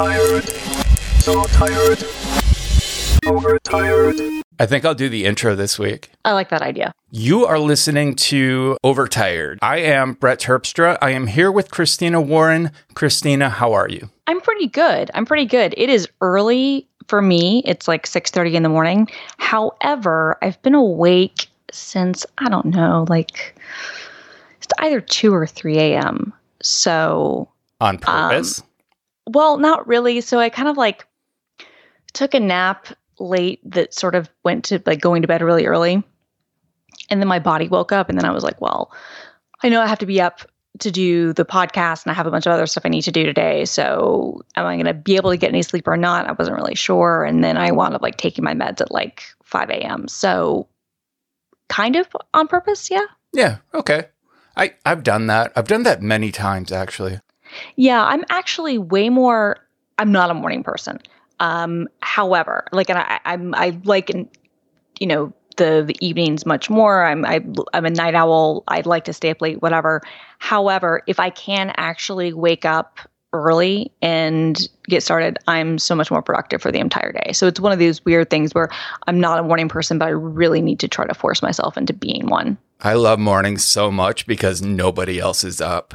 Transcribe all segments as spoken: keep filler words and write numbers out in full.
tired, so tired, overtired. I think I'll do the intro this week. I like that idea. You are listening to Overtired. I am Brett Terpstra. I am here with Christina Warren. Christina, how are you? I'm pretty good. I'm pretty good. It is early for me. It's like six thirty in the morning. However, I've been awake since, I don't know, like it's either two or three a.m. So on purpose? Um, well, not really. So I kind of like took a nap late that sort of went to like going to bed really early. And then my body woke up and then I was like, well, I know I have to be up to do the podcast and I have a bunch of other stuff I need to do today. So am I going to be able to get any sleep or not? I wasn't really sure. And then I wound up like taking my meds at like five a.m. So kind of on purpose. Yeah. Yeah. Okay. I, I've done that. I've done that many times actually. Yeah. I'm actually way more, I'm not a morning person. Um, however, like, and I, I'm, I like, you know, the, the evenings much more. I'm, I, I'm a night owl. I'd like to stay up late, whatever. However, if I can actually wake up early and get started, I'm so much more productive for the entire day. So it's one of those weird things where I'm not a morning person, but I really need to try to force myself into being one. I love mornings so much because nobody else is up.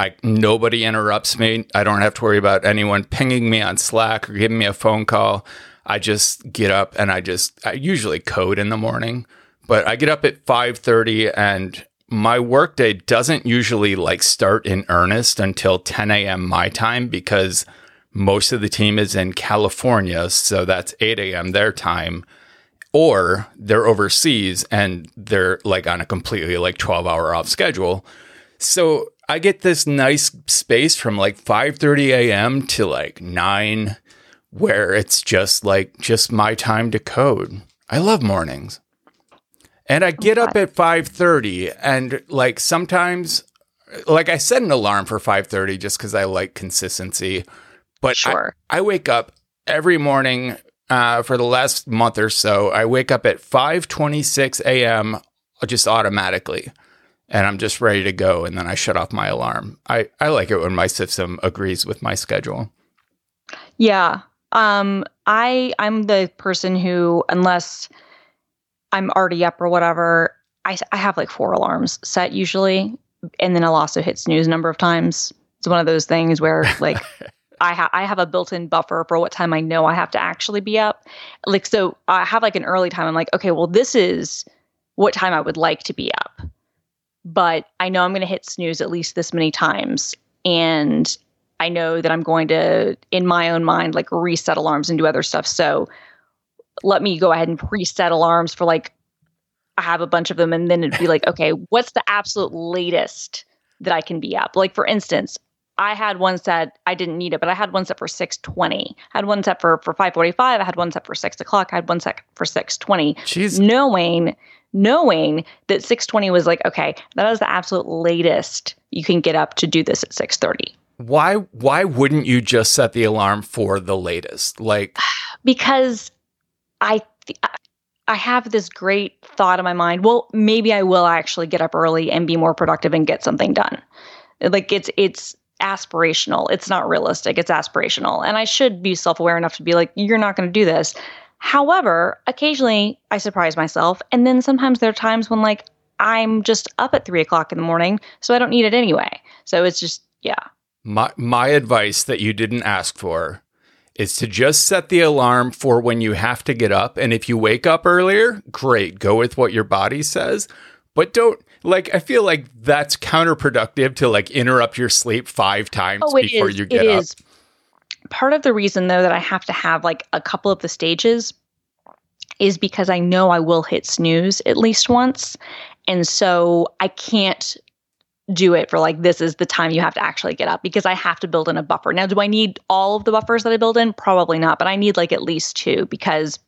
I, nobody interrupts me. I don't have to worry about anyone pinging me on Slack or giving me a phone call. I just get up and I just, I usually code in the morning, but I get up at five thirty and my workday doesn't usually like start in earnest until ten a.m. my time because most of the team is in California. So that's eight a.m. their time, or they're overseas and they're like on a completely like twelve hour off schedule. So I get this nice space from like five thirty a.m. to like nine where it's just like just my time to code. I love mornings. And I get up at five thirty and like sometimes like I set an alarm for five thirty just cuz I like consistency. But sure. I, I wake up every morning uh, for the last month or so. I wake up at five twenty-six a.m. just automatically. And I'm just ready to go, and then I shut off my alarm. I, I like it when my system agrees with my schedule. Yeah. Um, I, I'm the person who, unless I'm already up or whatever, I, I have like four alarms set usually, and then I'll also hit snooze a number of times. It's one of those things where like I, ha- I have a built-in buffer for what time I know I have to actually be up. Like, so I have like an early time. I'm like, okay, well, this is what time I would like to be up. But I know I'm going to hit snooze at least this many times. And I know that I'm going to, in my own mind, like reset alarms and do other stuff. So let me go ahead and preset alarms for like, I have a bunch of them. And then it'd be like, okay, what's the absolute latest that I can be up? Like for instance, I had one set, I didn't need it, but I had one set for six twenty. I had one set for, for five forty-five. I had one set for six o'clock. I had one set for six twenty. Jeez. Knowing... knowing that six twenty was like, okay, that is the absolute latest you can get up to do this at six thirty. Why why wouldn't you just set the alarm for the latest? Like because I th- I have this great thought in my mind, well, maybe I will actually get up early and be more productive and get something done. Like it's it's aspirational. It's not realistic. It's aspirational. And I should be self-aware enough to be like, you're not going to do this. However, occasionally I surprise myself. And then sometimes there are times when like I'm just up at three o'clock in the morning, so I don't need it anyway. So it's just, yeah. My my advice that you didn't ask for is to just set the alarm for when you have to get up. And if you wake up earlier, great, go with what your body says. But don't, like, I feel like that's counterproductive to like interrupt your sleep five times oh, before is, you get up. Is. Part of the reason, though, that I have to have like a couple of the stages is because I know I will hit snooze at least once. And so I can't do it for like, this is the time you have to actually get up because I have to build in a buffer. Now, do I need all of the buffers that I build in? Probably not, but I need like at least two because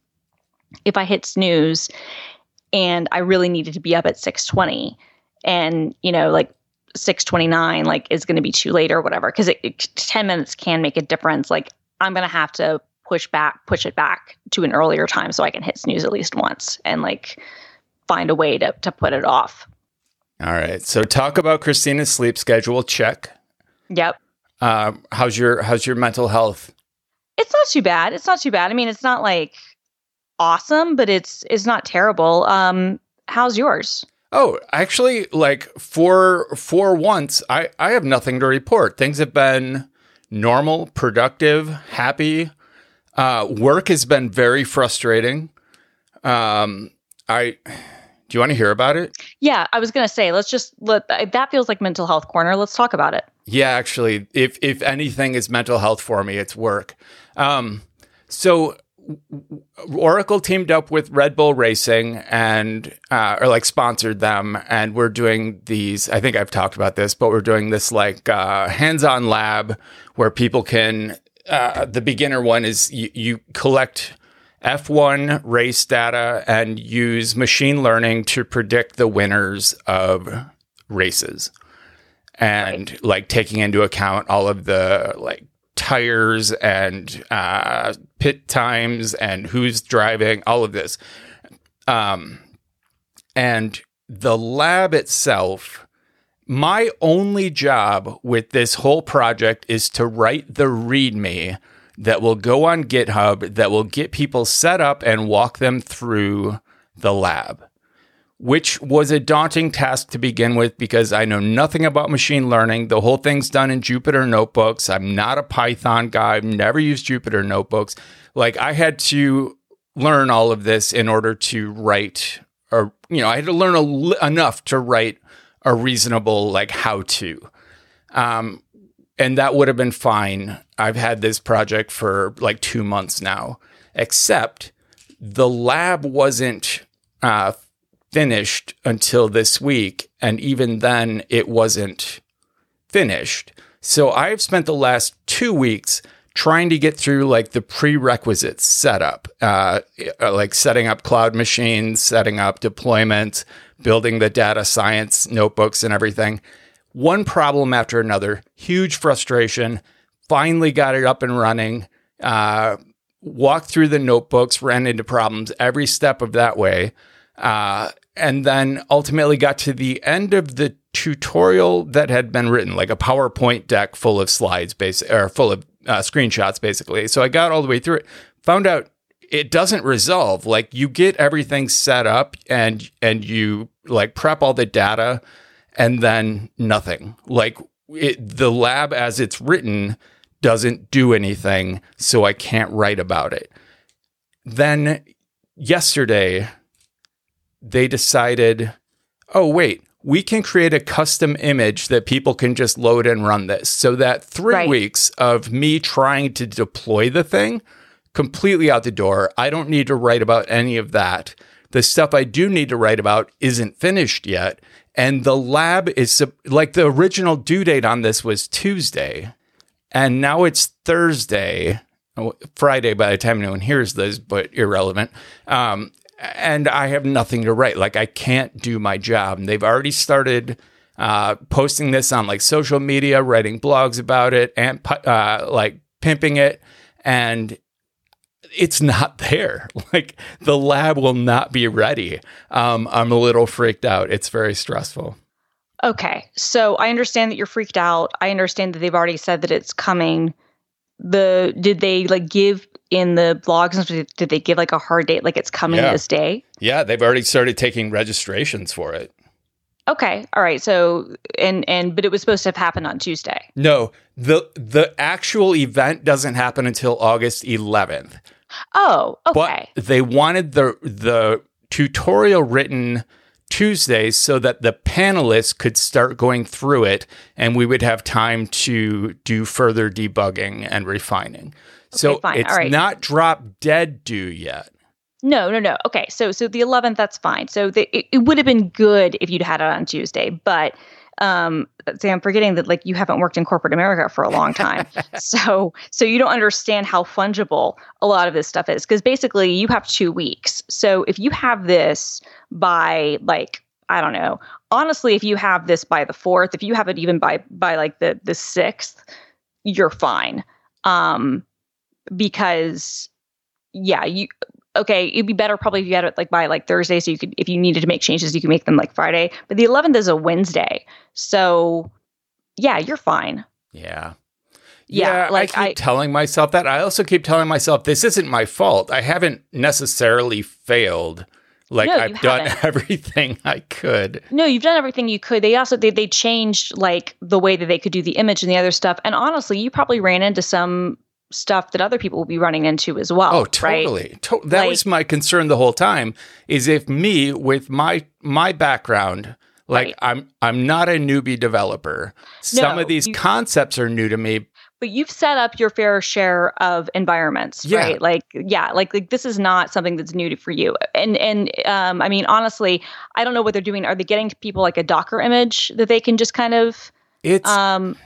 if I hit snooze and I really needed to be up at six twenty and, you know, like, six twenty-nine like is going to be too late or whatever because it, it, ten minutes can make a difference. Like I'm going to have to push back, push it back to an earlier time so I can hit snooze at least once and like find a way to to put it off. All right. So talk about Christina's sleep schedule. Check. Yep. Uh, how's your how's your mental health? It's not too bad. It's not too bad. I mean, it's not like awesome, but it's it's not terrible. Um, how's yours? Oh, actually, like for for once, I, I have nothing to report. Things have been normal, productive, happy. Uh, work has been very frustrating. Um, I do you want to hear about it? Yeah, I was going to say, let's just let that feels like mental health corner. Let's talk about it. Yeah, actually, if if anything is mental health for me, it's work. Um, so. Oracle teamed up with Red Bull Racing and uh, or like sponsored them, and we're doing these. I think I've talked about this, but we're doing this like uh, hands-on lab where people can. Uh, the beginner one is you, you collect F one race data and use machine learning to predict the winners of races, and right. like taking into account all of the like. tires and uh, pit times and who's driving, all of this. Um, and the lab itself, my only job with this whole project is to write the README that will go on GitHub that will get people set up and walk them through the lab, which was a daunting task to begin with because I know nothing about machine learning. The whole thing's done in Jupyter notebooks. I'm not a Python guy. I've never used Jupyter notebooks. Like I had to learn all of this in order to write, or, you know, I had to learn a, enough to write a reasonable, like how to, um, and that would have been fine. I've had this project for like two months now, except the lab wasn't, uh, finished until this week, and even then it wasn't finished. So I've spent the last two weeks trying to get through like the prerequisites setup, uh, like setting up cloud machines, setting up deployments, building the data science notebooks and everything. One problem after another, huge frustration, finally got it up and running, uh, walked through the notebooks, ran into problems every step of that way. Uh, and then ultimately got to the end of the tutorial that had been written, like a PowerPoint deck full of slides, basi- or full of uh, screenshots, basically. So I got all the way through it, found out it doesn't resolve. Like you get everything set up and and you like prep all the data and then nothing. Like it, the lab as it's written doesn't do anything, so I can't write about it. Then yesterday... they decided, oh, wait, we can create a custom image that people can just load and run this. So that three right. weeks of me trying to deploy the thing, completely out the door. I don't need to write about any of that. The stuff I do need to write about isn't finished yet. And the lab is, like the original due date on this was Tuesday. And now it's Thursday, Friday by the time no one hears this, but irrelevant. Um And I have nothing to write. Like I can't do my job. And they've already started uh, posting this on like social media, writing blogs about it, and uh, like pimping it. And it's not there. Like the lab will not be ready. Um, I'm a little freaked out. It's very stressful. Okay, so I understand that you're freaked out. I understand that they've already said that it's coming. The did they like give? In the blogs, did they give like a hard date, like it's coming yeah. this day? Yeah, they've already started taking registrations for it. Okay, all right. So, and and but it was supposed to have happened on Tuesday. No, the the actual event doesn't happen until August eleventh. Oh, okay. But they wanted the the tutorial written Tuesday so that the panelists could start going through it, and we would have time to do further debugging and refining. So okay, it's right. not drop dead due yet. No, no, no. Okay, so so the eleventh, that's fine. So the, it, it would have been good if you'd had it on Tuesday, but um, see, I'm forgetting that like you haven't worked in corporate America for a long time, so so you don't understand how fungible a lot of this stuff is because basically you have two weeks. So if you have this by like I don't know, honestly, if you have this by the fourth, if you have it even by by like the the sixth, you're fine. Um, Because, yeah, you okay. It'd be better probably if you had it like by like Thursday, so you could, if you needed to make changes, you could make them like Friday. But the eleventh is a Wednesday, so yeah, you're fine. Yeah, Yeah, yeah like I keep I, telling myself that. I also keep telling myself this isn't my fault. I haven't necessarily failed. Like no, I've done haven't. everything I could. No, you've done everything you could. They also they they changed like the way that they could do the image and the other stuff. And honestly, you probably ran into some stuff that other people will be running into as well. Oh, totally. Right? To- that like, was my concern the whole time. Is if me with my my background. Like right. I'm I'm not a newbie developer. Some no, of these you, concepts are new to me. But you've set up your fair share of environments, yeah. right? Like yeah, like like this is not something that's new to, for you. And and um I mean honestly, I don't know what they're doing. Are they getting people like a Docker image that they can just kind of It's um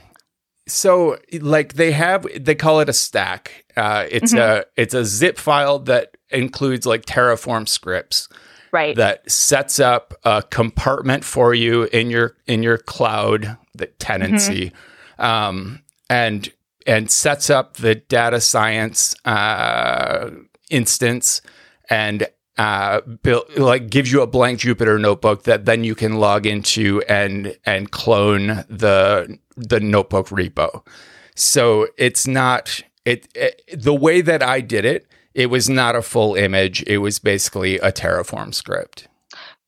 so like they have they call it a stack. Uh it's mm-hmm. a it's a zip file that includes like Terraform scripts. Right. That sets up a compartment for you in your in your cloud the tenancy, mm-hmm. um, and and sets up the data science uh, instance and uh, build, like gives you a blank Jupyter notebook that then you can log into and and clone the the notebook repo. So it's not it, it the way that I did it. It was not a full image. It was basically a Terraform script.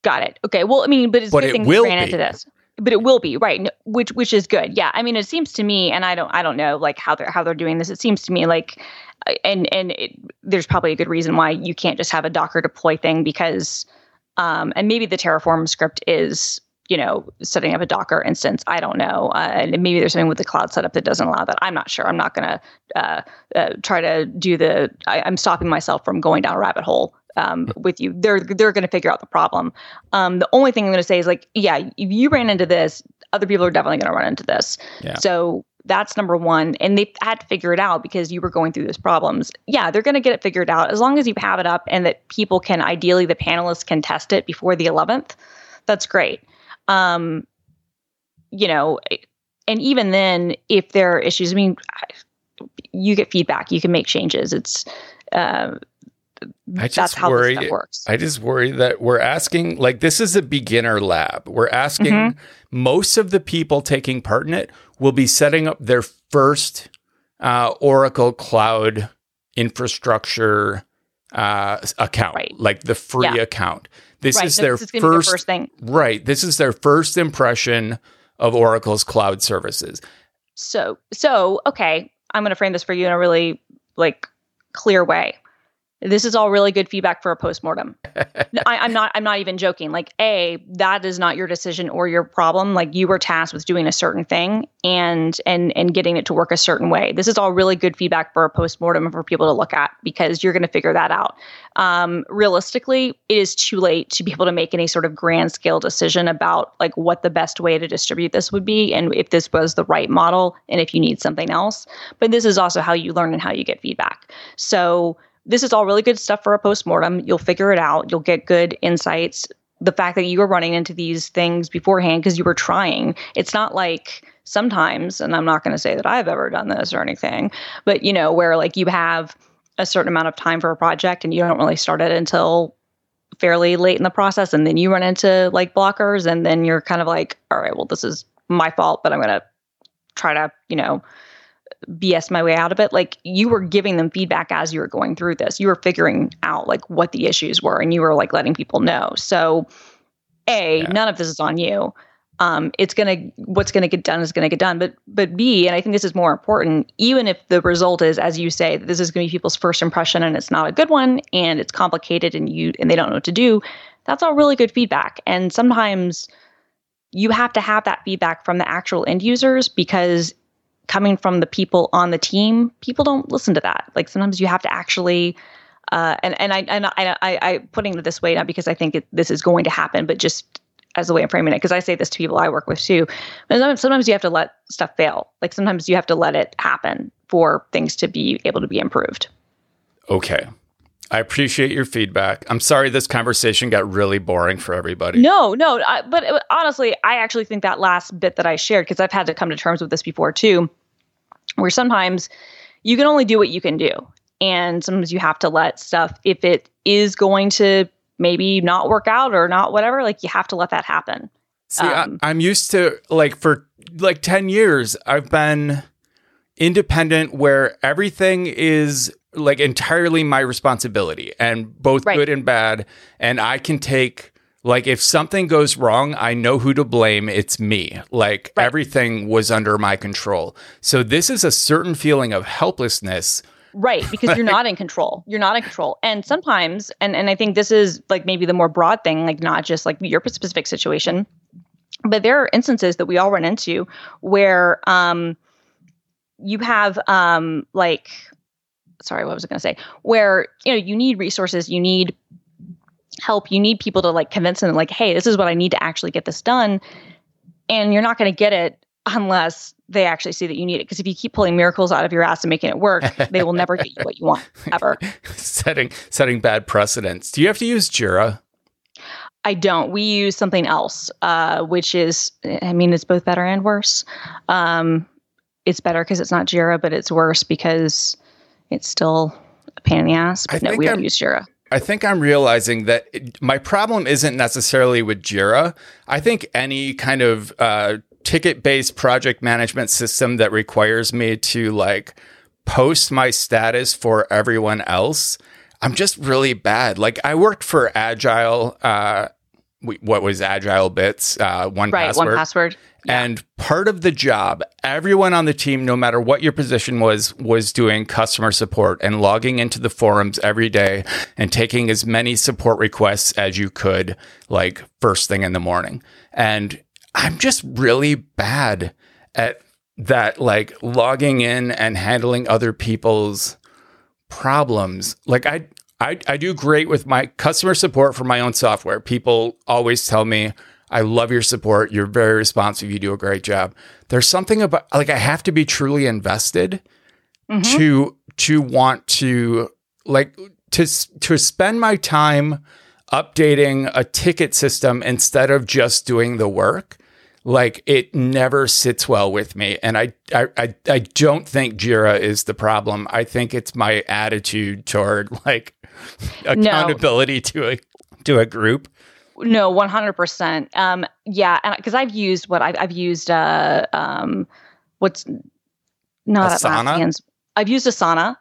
Got it. Okay. Well, I mean, but it's but good it thing we ran be. into this. But it will be right, no, which which is good. Yeah. I mean, it seems to me, and I don't, I don't know, like how they're how they're doing this. It seems to me like, and and it, there's probably a good reason why you can't just have a Docker deploy thing because, um, and maybe the Terraform script is. you know, setting up a Docker instance. I don't know. Uh, and maybe there's something with the cloud setup that doesn't allow that. I'm not sure. I'm not going to uh, uh, try to do the, I, I'm stopping myself from going down a rabbit hole um, with you. They're, they're going to figure out the problem. Um, the only thing I'm going to say is like, yeah, if you ran into this, other people are definitely going to run into this. Yeah. So that's number one. And they had to figure it out because you were going through those problems. Yeah, they're going to get it figured out as long as you have it up and that people can, ideally the panelists can test it before the eleventh. That's great. Um, you know, and even then, if there are issues, I mean, you get feedback, you can make changes. It's, uh, I that's how worry, this stuff works. I just worry that we're asking, like, this is a beginner lab. We're asking mm-hmm. most of the people taking part in it will be setting up their first, uh, Oracle cloud infrastructure, uh, account, right. like the free yeah. account. This right. is no, their this is first, first thing. Right. This is their first impression of Oracle's cloud services. So, so okay, I'm going to frame this for you in a really like clear way. This is all really good feedback for a postmortem. I, I'm not. I'm not even joking. Like, A, that is not your decision or your problem. Like, you were tasked with doing a certain thing and and and getting it to work a certain way. This is all really good feedback for a postmortem for people to look at because you're going to figure that out. Um, realistically, it is too late to be able to make any sort of grand scale decision about like what the best way to distribute this would be and if this was the right model and if you need something else. But this is also how you learn and how you get feedback. So. This is all really good stuff for a postmortem. You'll figure it out. You'll get good insights. The fact that you were running into these things beforehand because you were trying. It's not like sometimes, and I'm not going to say that I've ever done this or anything, but, you know, where like you have a certain amount of time for a project and you don't really start it until fairly late in the process. And then you run into like blockers and then you're kind of like, all right, well, this is my fault, but I'm going to try to, you know, B S my way out of it. Like you were giving them feedback as you were going through this. You were figuring out like what the issues were and you were like letting people know. So A, yeah. none of this is on you. Um, it's going to, what's going to get done is going to get done. But, but B, and I think this is more important, even if the result is, as you say, that this is going to be people's first impression and it's not a good one and it's complicated and you, and they don't know what to do. That's all really good feedback. And sometimes you have to have that feedback from the actual end users because coming from the people on the team, people don't listen to that. Like sometimes you have to actually, uh, and and I and I, I I putting it this way not because I think it, this is going to happen, but just as the way I'm framing it, because I say this to people I work with too. But sometimes you have to let stuff fail. Like sometimes you have to let it happen for things to be able to be improved. Okay. I appreciate your feedback. I'm sorry this conversation got really boring for everybody. No, no. I, but it, honestly, I actually think that last bit that I shared, because I've had to come to terms with this before too, where sometimes you can only do what you can do. And sometimes you have to let stuff, if it is going to maybe not work out or not whatever, like you have to let that happen. See, um, I, I'm used to, like for like ten years, I've been independent, where everything is like entirely my responsibility, and both right. good and bad. And I can take, like, if something goes wrong, I know who to blame. It's me. Like right. everything was under my control. So this is a certain feeling of helplessness. Right. Because you're not in control. You're not in control. And sometimes, and, and I think this is like maybe the more broad thing, like not just like your specific situation, but there are instances that we all run into where um, you have um, like, sorry, what was I going to say? Where, you know, you need resources, you need help, you need people to like convince them like, hey, this is what I need to actually get this done. And you're not going to get it unless they actually see that you need it. Because if you keep pulling miracles out of your ass and making it work, they will never get you what you want, ever. setting setting bad precedents. Do you have to use Jira? I don't. We use something else, uh, which is, I mean, it's both better and worse. Um, it's better because it's not Jira, but it's worse because it's still a pain in the ass. But no, we don't use Jira. I think I'm realizing that it, my problem isn't necessarily with Jira. I think any kind of uh, ticket-based project management system that requires me to like post my status for everyone else, I'm just really bad. Like I worked for Agile, uh, we, what was Agile Bits, uh, one right, password. Right, one password. Yeah. And part of the job, everyone on the team, no matter what your position was, was doing customer support and logging into the forums every day and taking as many support requests as you could, like first thing in the morning. And I'm just really bad at that, like logging in and handling other people's problems. Like I, I, I do great with my customer support for my own software. People always tell me, I love your support. You're very responsive. You do a great job. There's something about, like, I have to be truly invested mm-hmm. to to want to, like, to to spend my time updating a ticket system instead of just doing the work. Like, it never sits well with me. And I, I, I, I don't think Jira is the problem. I think it's my attitude toward, like, accountability no. to a to a group. No, one hundred percent. Um, yeah, and because I've used what I've, I've used, uh, um, what's not Asana. I've used Asana.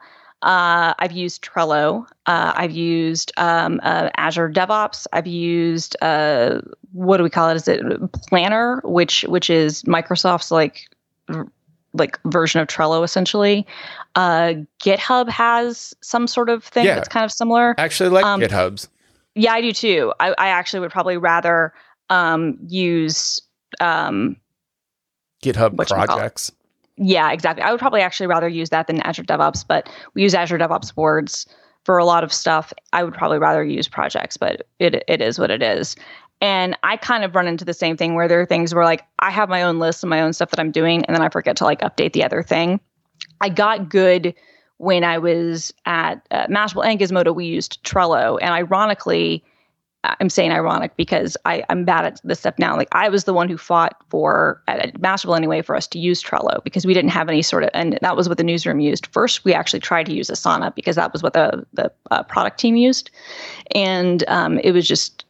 Uh, I've used Trello. Uh, I've used um, uh, Azure DevOps. I've used uh, what do we call it? Is it Planner, which which is Microsoft's like r- like version of Trello essentially. Uh, GitHub has some sort of thing yeah. that's kind of similar. Actually, like um, GitHub's. Yeah, I do too. I, I actually would probably rather um, use um, GitHub projects. Yeah, exactly. I would probably actually rather use that than Azure DevOps, but we use Azure DevOps boards for a lot of stuff. I would probably rather use projects, but it it is what it is. And I kind of run into the same thing where there are things where like I have my own list and my own stuff that I'm doing, and then I forget to like update the other thing. I got good when I was at uh, Mashable and Gizmodo, we used Trello. And ironically, I'm saying ironic because I, I'm bad at this stuff now. Like I was the one who fought for, at, at Mashable anyway, for us to use Trello because we didn't have any sort of, and that was what the newsroom used. First, we actually tried to use Asana because that was what the, the uh, product team used. And um, it was just,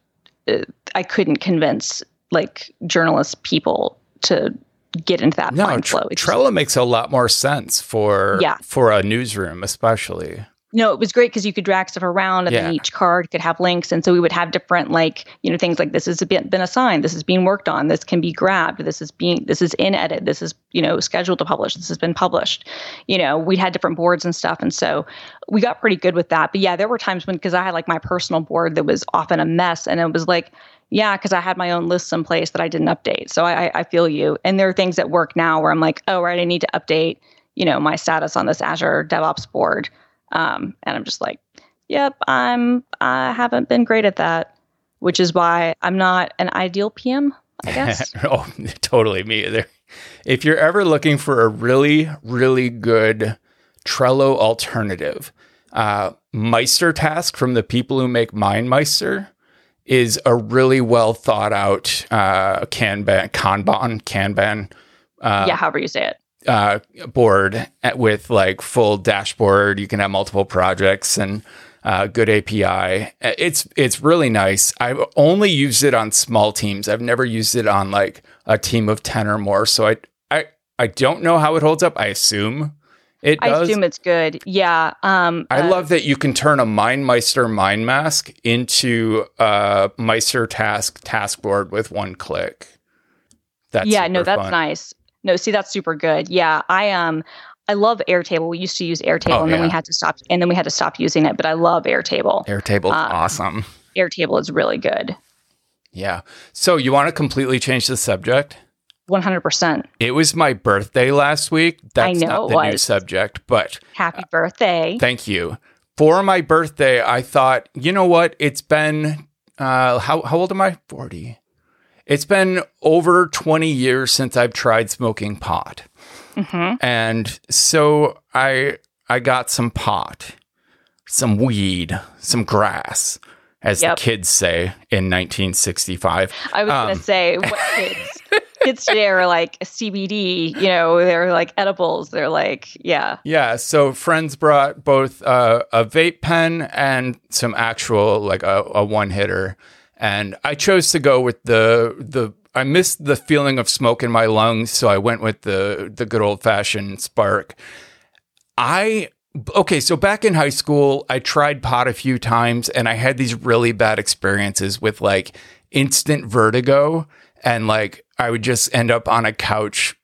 uh, I couldn't convince like journalist people to get into that no, mind tr- flow. It's Trello just, makes a lot more sense for yeah. for a newsroom, especially. No, it was great because you could drag stuff around and yeah. then each card could have links. And so we would have different like, you know, things like this has been assigned, this is being worked on, this can be grabbed, this is being, this is in edit, this is, you know, scheduled to publish, this has been published. You know, we had different boards and stuff. And so we got pretty good with that. But yeah, there were times when, because I had like my personal board that was often a mess and it was like, yeah, because I had my own list someplace that I didn't update. So I, I, I feel you. And there are things at work now where I'm like, oh, right, I need to update, you know, my status on this Azure DevOps board. Um, and I'm just like, yep, I'm, I haven't been great at that, which is why I'm not an ideal P M, I guess. Oh, totally me either. If you're ever looking for a really, really good Trello alternative, uh, Meister Task from the people who make MindMeister is a really well thought out uh, Kanban, Kanban, Kanban. Uh, yeah, however you say it. Uh, board at, with like full dashboard. You can have multiple projects and uh, good A P I. It's it's really nice. I've only used it on small teams. I've never used it on like a team of ten or more. So I I I don't know how it holds up. I assume It does. I assume it's good. Yeah. Um, I uh, love that you can turn a MindMeister mind mask into a Meister Task task board with one click. That's yeah. No, that's fun. Nice. No, see, that's super good. Yeah, I um, I love Airtable. We used to use Airtable, oh, and then yeah. we had to stop, and then we had to stop using it. But I love Airtable. Airtable's um, awesome. Airtable is really good. Yeah. So you want to completely change the subject? one hundred percent. It was my birthday last week. That's I know not it the was. New subject, but... Happy birthday. Uh, thank you. For my birthday, I thought, you know what? It's been... Uh, how, how old am I? forty. It's been over twenty years since I've tried smoking pot. Mm-hmm. And so I I got some pot, some weed, some grass, as yep. the kids say in nineteen sixty-five. I was um, going to say, what kids... Kids today are like C B D, you know, they're like edibles. They're like, yeah. Yeah. So friends brought both uh, a vape pen and some actual, like a, a one hitter. And I chose to go with the, the, I missed the feeling of smoke in my lungs. So I went with the, the good old fashioned Spark. I, okay. So back in high school, I tried pot a few times and I had these really bad experiences with like instant vertigo and like, I would just end up on a couch,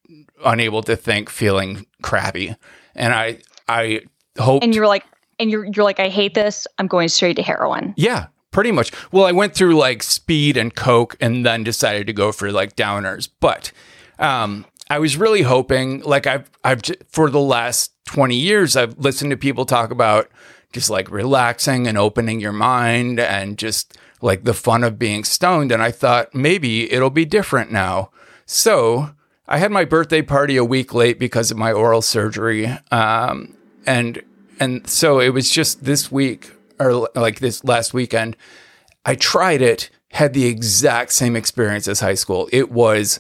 unable to think, feeling crappy. And I, I hope. And you're like, and you're, you're like, I hate this. I'm going straight to heroin. Yeah, pretty much. Well, I went through like speed and coke, and then decided to go for like downers. But um, I was really hoping, like I've, I've for the last twenty years, I've listened to people talk about just like relaxing and opening your mind and just. Like the fun of being stoned. And I thought maybe it'll be different now. So I had my birthday party a week late because of my oral surgery. Um, and, and so it was just this week or like this last weekend, I tried it, had the exact same experience as high school. It was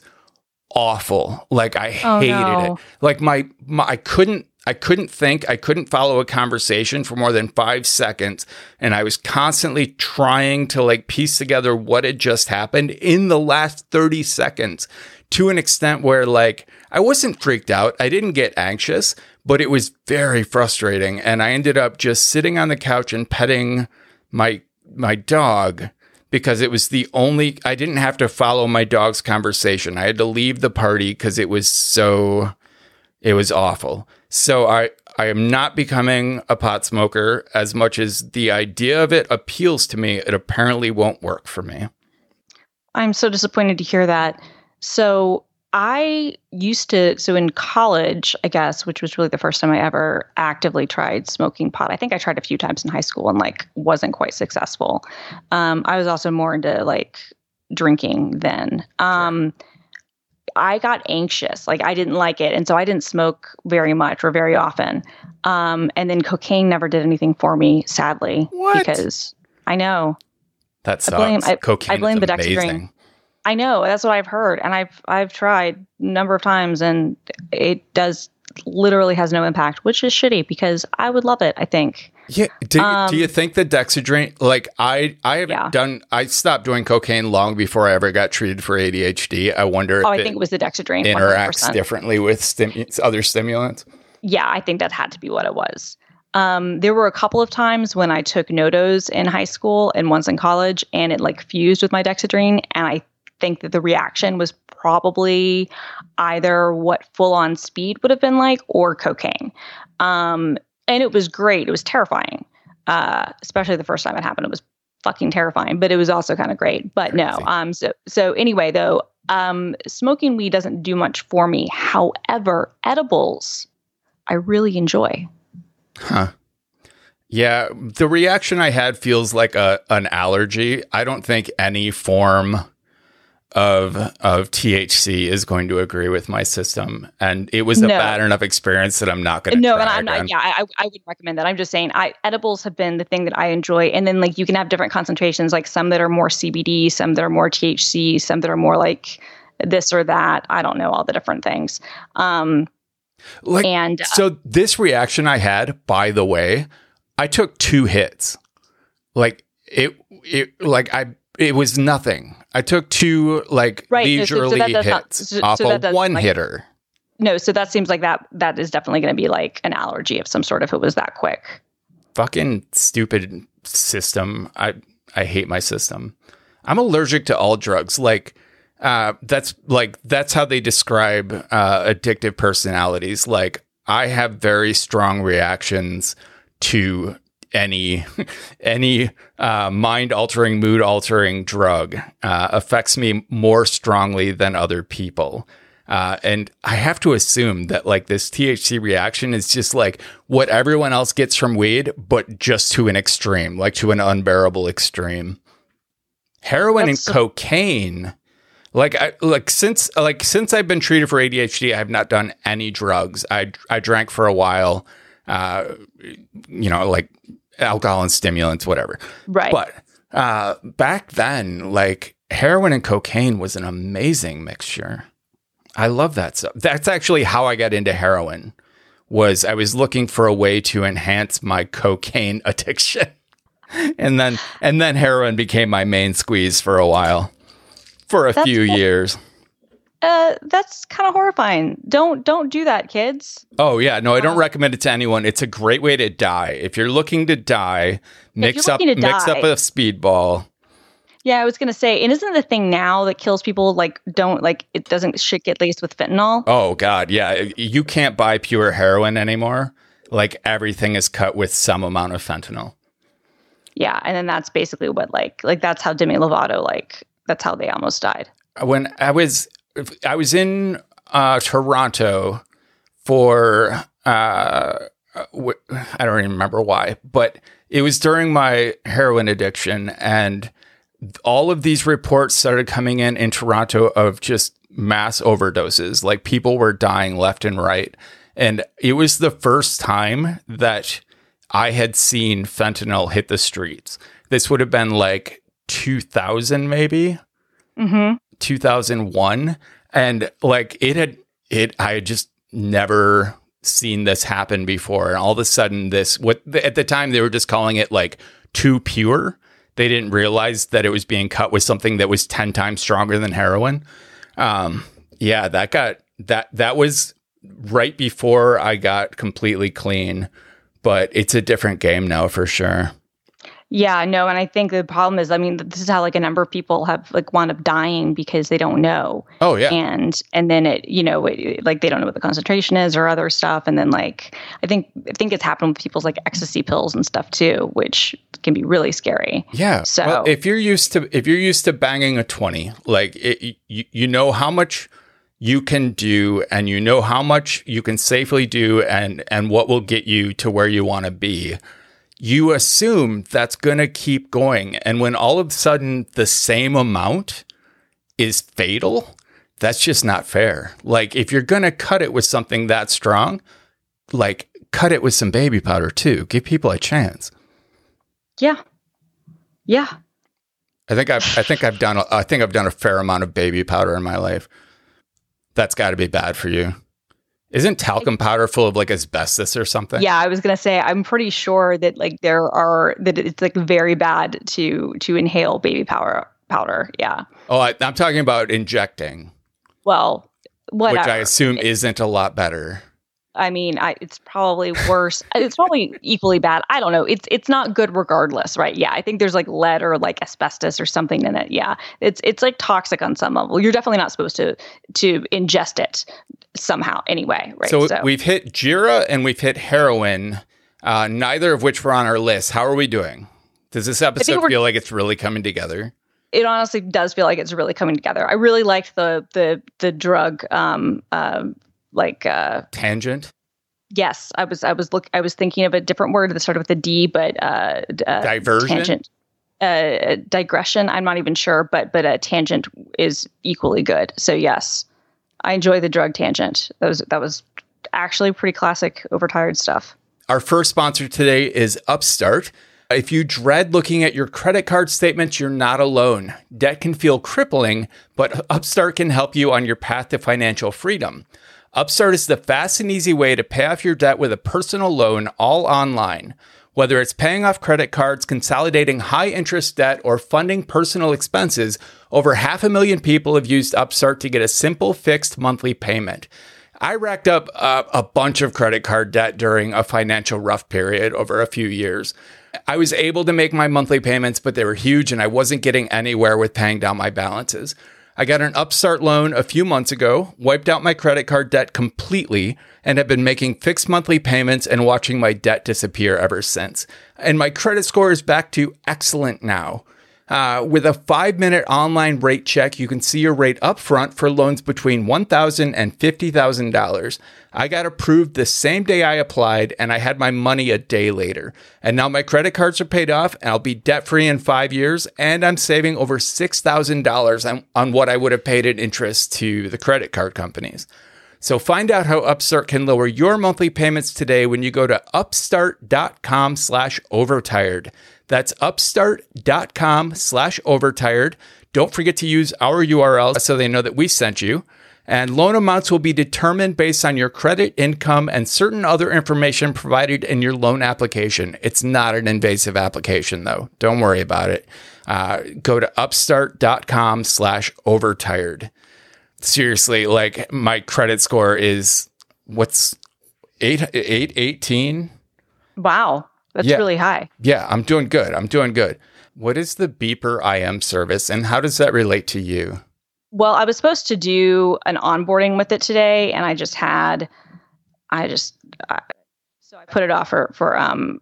awful. Like I hated oh, no. it. Like my, my, I couldn't, I couldn't think, I couldn't follow a conversation for more than five seconds. And I was constantly trying to like piece together what had just happened in the last thirty seconds to an extent where like I wasn't freaked out. I didn't get anxious, but it was very frustrating. And I ended up just sitting on the couch and petting my, my dog because it was the only, I didn't have to follow my dog's conversation. I had to leave the party because it was so, it was awful. So I, I am not becoming a pot smoker as much as the idea of it appeals to me. It apparently won't work for me. I'm so disappointed to hear that. So I used to, so in college, I guess, which was really the first time I ever actively tried smoking pot. I think I tried a few times in high school and like wasn't quite successful. Um, I was also more into like drinking then. Um, sure. I got anxious. Like I didn't like it. And so I didn't smoke very much or very often. Um, and then cocaine never did anything for me, sadly. What? Because I know. That sucks. I blame, I, cocaine I blame is the Dexedrine. I know. That's what I've heard. And I've, I've tried a number of times and it does literally has no impact, which is shitty because I would love it, I think. Yeah. Do, um, do you think the Dexedrine, like I, I haven't yeah. done, I stopped doing cocaine long before I ever got treated for A D H D. I wonder if oh, I think it, it was the Dexedrine interacts one hundred percent. Differently with stimu- other stimulants. Yeah. I think that had to be what it was. Um, there were a couple of times when I took Nodos in high school and once in college and it like fused with my Dexedrine. And I think that the reaction was probably either what full-on speed would have been like or cocaine. Um, And it was great. It was terrifying, uh, especially the first time it happened. It was fucking terrifying, but it was also kind of great. But no. Um. So so anyway, though, um, smoking weed doesn't do much for me. However, edibles, I really enjoy. Huh. Yeah. The reaction I had feels like a an allergy. I don't think any form of of T H C is going to agree with my system. And it was a no. bad enough experience that I'm not going to No, and I'm again. not, yeah, I, I would recommend that. I'm just saying I, edibles have been the thing that I enjoy. And then like you can have different concentrations, like some that are more C B D, some that are more T H C, some that are more like this or that. I don't know all the different things. Um, like, and uh, so this reaction I had, by the way, I took two hits. Like it, it like I, it was nothing. I took two like right, leisurely so, so hits not, so, off so a one like, hitter. No, so that seems like that that is definitely going to be like an allergy of some sort if it was that quick. Fucking stupid system. I I hate my system. I'm allergic to all drugs. Like uh, that's like that's how they describe uh, addictive personalities. Like I have very strong reactions to any any uh, mind-altering, mood-altering drug. Uh, affects me more strongly than other people. Uh, and I have to assume that like this T H C reaction is just like what everyone else gets from weed, but just to an extreme, like to an unbearable extreme. Heroin That's- and cocaine. Like I like since like since I've been treated for A D H D, I have not done any drugs. I I drank for a while, uh, you know, like alcohol and stimulants, whatever. Right. But uh, back then, like heroin and cocaine was an amazing mixture. I love that stuff. That's actually how I got into heroin, was I was looking for a way to enhance my cocaine addiction. and then and then heroin became my main squeeze for a while, for a that's few kind of, years. Uh, that's kind of horrifying. Don't don't do that, kids. Oh, yeah. No, I don't recommend it to anyone. It's a great way to die. If you're looking to die, mix up mix die. up a speedball. Yeah, I was going to say, and isn't the thing now that kills people, like, don't, like, it doesn't shit get laced with fentanyl? Oh, God, yeah. You can't buy pure heroin anymore. Like, everything is cut with some amount of fentanyl. Yeah, and then that's basically what, like, like that's how Demi Lovato, like, that's how they almost died. When I was, I was in uh, Toronto for, uh, w- I don't even remember why, but it was during my heroin addiction, and all of these reports started coming in in Toronto of just mass overdoses. Like people were dying left and right. And it was the first time that I had seen fentanyl hit the streets. This would have been like two thousand maybe, mm-hmm. two thousand one. And like it had, it, I had just never seen this happen before. And all of a sudden this, what at the time they were just calling it like too pure. They didn't realize that it was being cut with something that was ten times stronger than heroin. Um, yeah, that got that. That was right before I got completely clean, but it's a different game now for sure. Yeah, no, and I think the problem is, I mean, this is how like a number of people have like wound up dying because they don't know. Oh yeah, and and then it, you know, it, like they don't know what the concentration is or other stuff, and then like I think I think it's happened with people's like ecstasy pills and stuff too, which can be really scary. Yeah. So well, if you're used to if you're used to banging a twenty, like it, you you know how much you can do, and you know how much you can safely do, and and what will get you to where you want to be. You assume that's going to keep going. And when all of a sudden the same amount is fatal, that's just not fair. Like if you're going to cut it with something that strong, like cut it with some baby powder too. Give people a chance. Yeah. Yeah. I think I've, I think I've done, a, I think I've done a fair amount of baby powder in my life. That's got to be bad for you. Isn't talcum powder full of like asbestos or something? Yeah, I was going to say, I'm pretty sure that like there are, that it's like very bad to to inhale baby powder. powder. Yeah. Oh, I, I'm talking about injecting. Well, whatever. Which I assume it, isn't a lot better. I mean, I, it's probably worse. It's probably equally bad. I don't know. It's it's not good regardless, right? Yeah, I think there's like lead or like asbestos or something in it. Yeah, it's it's like toxic on some level. You're definitely not supposed to to ingest it. Somehow, anyway, right? So, so we've hit Jira and we've hit heroin, uh, neither of which were on our list. How are we doing? Does this episode feel like it's really coming together? It honestly does feel like it's really coming together. I really liked the the the drug, um, uh, like uh, tangent. Yes, I was I was look I was thinking of a different word that started with a D, but uh, uh, diversion. Tangent. Uh, digression. I'm not even sure, but but a tangent is equally good. So yes. I enjoy the drug tangent. That was that was actually pretty classic overtired stuff. Our first sponsor today is Upstart. If you dread looking at your credit card statements, you're not alone. Debt can feel crippling, but Upstart can help you on your path to financial freedom. Upstart is the fast and easy way to pay off your debt with a personal loan, all online. Whether it's paying off credit cards, consolidating high-interest debt, or funding personal expenses, over half a million people have used Upstart to get a simple, fixed monthly payment. I racked up uh, a bunch of credit card debt during a financial rough period over a few years. I was able to make my monthly payments, but they were huge and I wasn't getting anywhere with paying down my balances. I got an Upstart loan a few months ago, wiped out my credit card debt completely, and have been making fixed monthly payments and watching my debt disappear ever since. And my credit score is back to excellent now. Uh, with a five-minute online rate check, you can see your rate up front for loans between one thousand dollars and fifty thousand dollars. I got approved the same day I applied, and I had my money a day later. And now my credit cards are paid off, and I'll be debt-free in five years, and I'm saving over six thousand dollars on, on what I would have paid in interest to the credit card companies. So find out how Upstart can lower your monthly payments today when you go to upstart.com slash overtired. That's upstart.com slash overtired. Don't forget to use our U R L so they know that we sent you. And loan amounts will be determined based on your credit, income, and certain other information provided in your loan application. It's not an invasive application, though. Don't worry about it. Uh, go to upstart.com slash overtired. Seriously, like my credit score is, what's, eight eighteen? Wow. That's yeah. really high. Yeah, I'm doing good. I'm doing good. What is the Beeper I M service and how does that relate to you? Well, I was supposed to do an onboarding with it today and I just had, I just, I, so I put it off for, for um,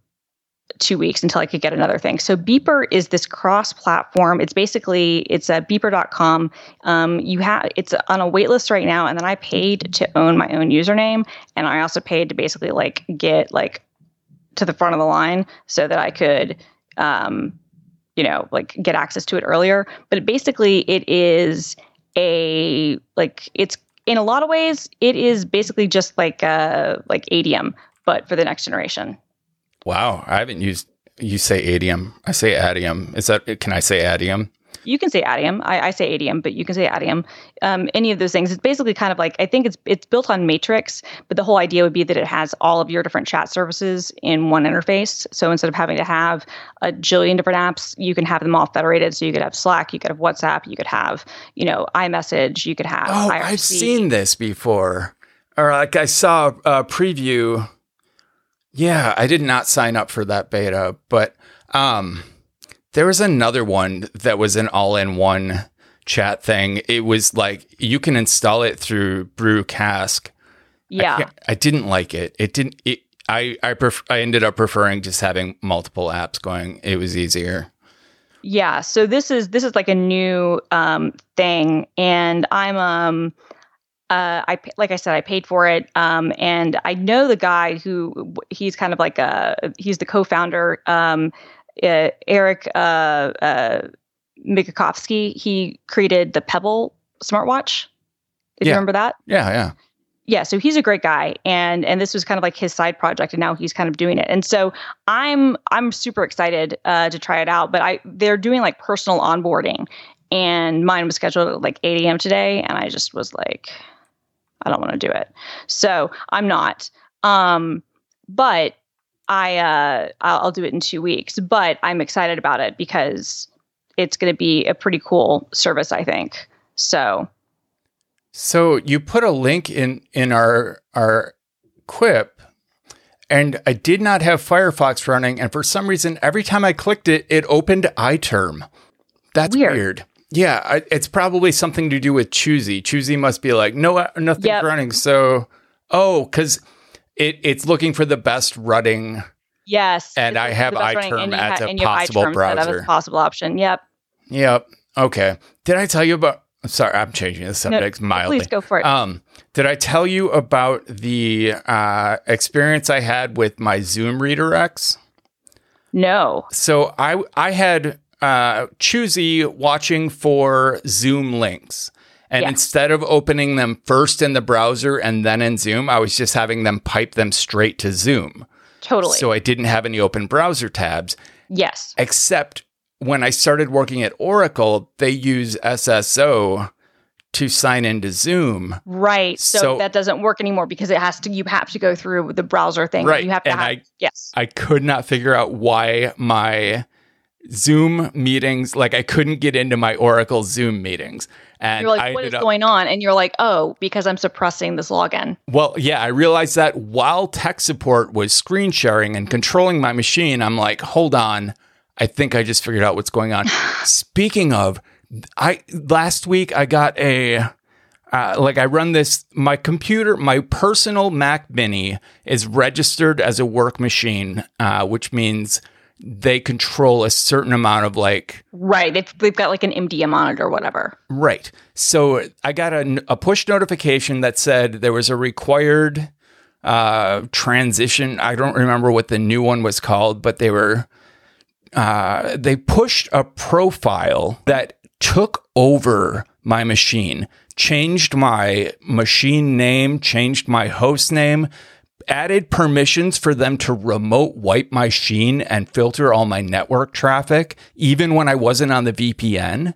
two weeks until I could get another thing. So Beeper is this cross-platform. It's basically, it's a beeper dot com. Um, you have, it's on a wait list right now. And then I paid to own my own username. And I also paid to basically like get like, to the front of the line so that I could, um, you know, like get access to it earlier. But basically it is a, like it's in a lot of ways, it is basically just like a, like Adium, but for the next generation. Wow. I haven't used, you say Adium. I say Adium. Is that, can I say Adium? You can say Adium. I, I say Adium, but you can say Adium. Um, any of those things. It's basically kind of like, I think it's it's built on Matrix, but the whole idea would be that it has all of your different chat services in one interface. So instead of having to have a jillion different apps, you can have them all federated. So you could have Slack, you could have WhatsApp, you could have, you know, iMessage, you could have Oh, I R C. I've seen this before. Or like I saw a preview. Yeah, I did not sign up for that beta, but... um there was another one that was an all-in-one chat thing. It was like, you can install it through Brew Cask. Yeah. I, I didn't like it. It didn't, it, I, I, pref- I ended up preferring just having multiple apps going. It was easier. Yeah. So this is, this is like a new, um, thing. And I'm, um, Uh, I like I said, I paid for it, um, and I know the guy who he's kind of like a he's the co-founder, um, uh, Eric uh, uh, Mikakovsky. He created the Pebble smartwatch. If yeah. you remember that, yeah, yeah, yeah. So he's a great guy, and and this was kind of like his side project, and now he's kind of doing it. And so I'm I'm super excited uh, to try it out. But I they're doing like personal onboarding, and mine was scheduled at like eight a.m. today, and I just was like, I don't want to do it. So I'm not, um, but I, uh, I'll, I'll do it in two weeks, but I'm excited about it because it's going to be a pretty cool service, I think. So, so you put a link in, in our, our quip and I did not have Firefox running. And for some reason, every time I clicked it, it opened iTerm. That's weird. weird. Yeah, I, it's probably something to do with Choosy. Choosy must be like, no, nothing's yep. running. So, oh, because it, it's looking for the best running. Yes. And I have iTerm as ha- a possible browser. As a possible option. Yep. Yep. Okay. Did I tell you about... I'm sorry, I'm changing the subject no, mildly. Please go for it. Um, did I tell you about the uh, experience I had with my Zoom redirects? No. So I I had... Uh, choosy watching for Zoom links. And yeah. instead of opening them first in the browser and then in Zoom, I was just having them pipe them straight to Zoom. Totally. So I didn't have any open browser tabs. Yes. Except when I started working at Oracle, they use S S O to sign into Zoom. Right. So, so that doesn't work anymore because it has to, you have to go through the browser thing. Right. You have to and have, I, yes. I could not figure out why my Zoom meetings, like I couldn't get into my Oracle Zoom meetings. And you're like, I what is up, going on? And you're like, oh, because I'm suppressing this login. Well, yeah, I realized that while tech support was screen sharing and controlling my machine, I'm like, hold on, I think I just figured out what's going on. Speaking of, I last week I got a, uh, like I run this, my computer, my personal Mac Mini is registered as a work machine, uh, which means they control a certain amount of like... Right. They've, they've got like an M D M on it or whatever. Right. So I got a, a push notification that said there was a required uh, transition. I don't remember what the new one was called, but they were... Uh, they pushed a profile that took over my machine, changed my machine name, changed my host name, added permissions for them to remote wipe my machine and filter all my network traffic, even when I wasn't on the V P N.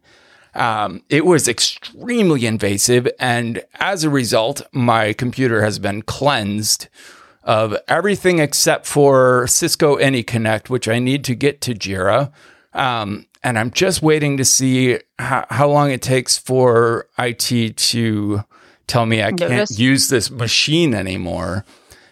Um, it was extremely invasive. And as a result, my computer has been cleansed of everything except for Cisco AnyConnect, which I need to get to Jira. Um, and I'm just waiting to see how, how long it takes for I T to tell me I can't Notice. use this machine anymore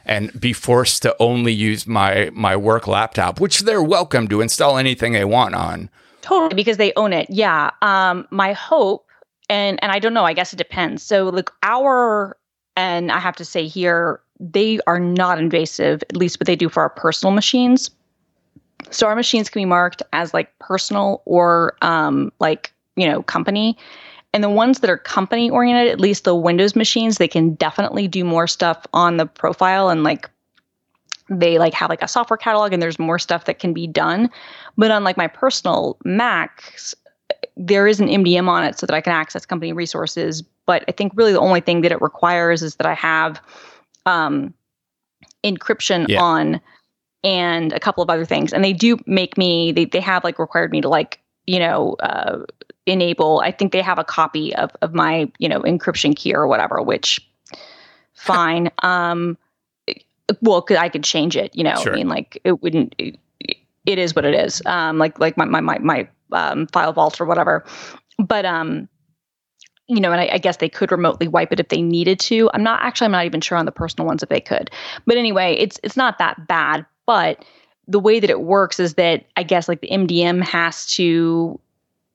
and be forced to only use my, my work laptop, which they're welcome to install anything they want on. Totally, because they own it. Yeah. Um, my hope, and, and I don't know, I guess it depends. So like our, and I have to say here, they are not invasive, at least what they do for our personal machines. So our machines can be marked as like personal or um, like, you know, company. And the ones that are company oriented, at least the Windows machines, they can definitely do more stuff on the profile, and like they like have like a software catalog and there's more stuff that can be done. But on like my personal Macs, there is an M D M on it so that I can access company resources. But I think really the only thing that it requires is that I have um, encryption yeah. on and a couple of other things. And they do make me, they, they have like required me to like, you know, uh, enable, I think they have a copy of, of my, you know, encryption key or whatever, which fine. um, well, cause I could change it, you know, sure. I mean, like it wouldn't, it, it is what it is. Um, like, like my, my, my, my, um, file vault or whatever, but, um, you know, and I, I guess they could remotely wipe it if they needed to. I'm not actually, I'm not even sure on the personal ones if they could, but anyway, it's, it's not that bad, but the way that it works is that I guess like the M D M has to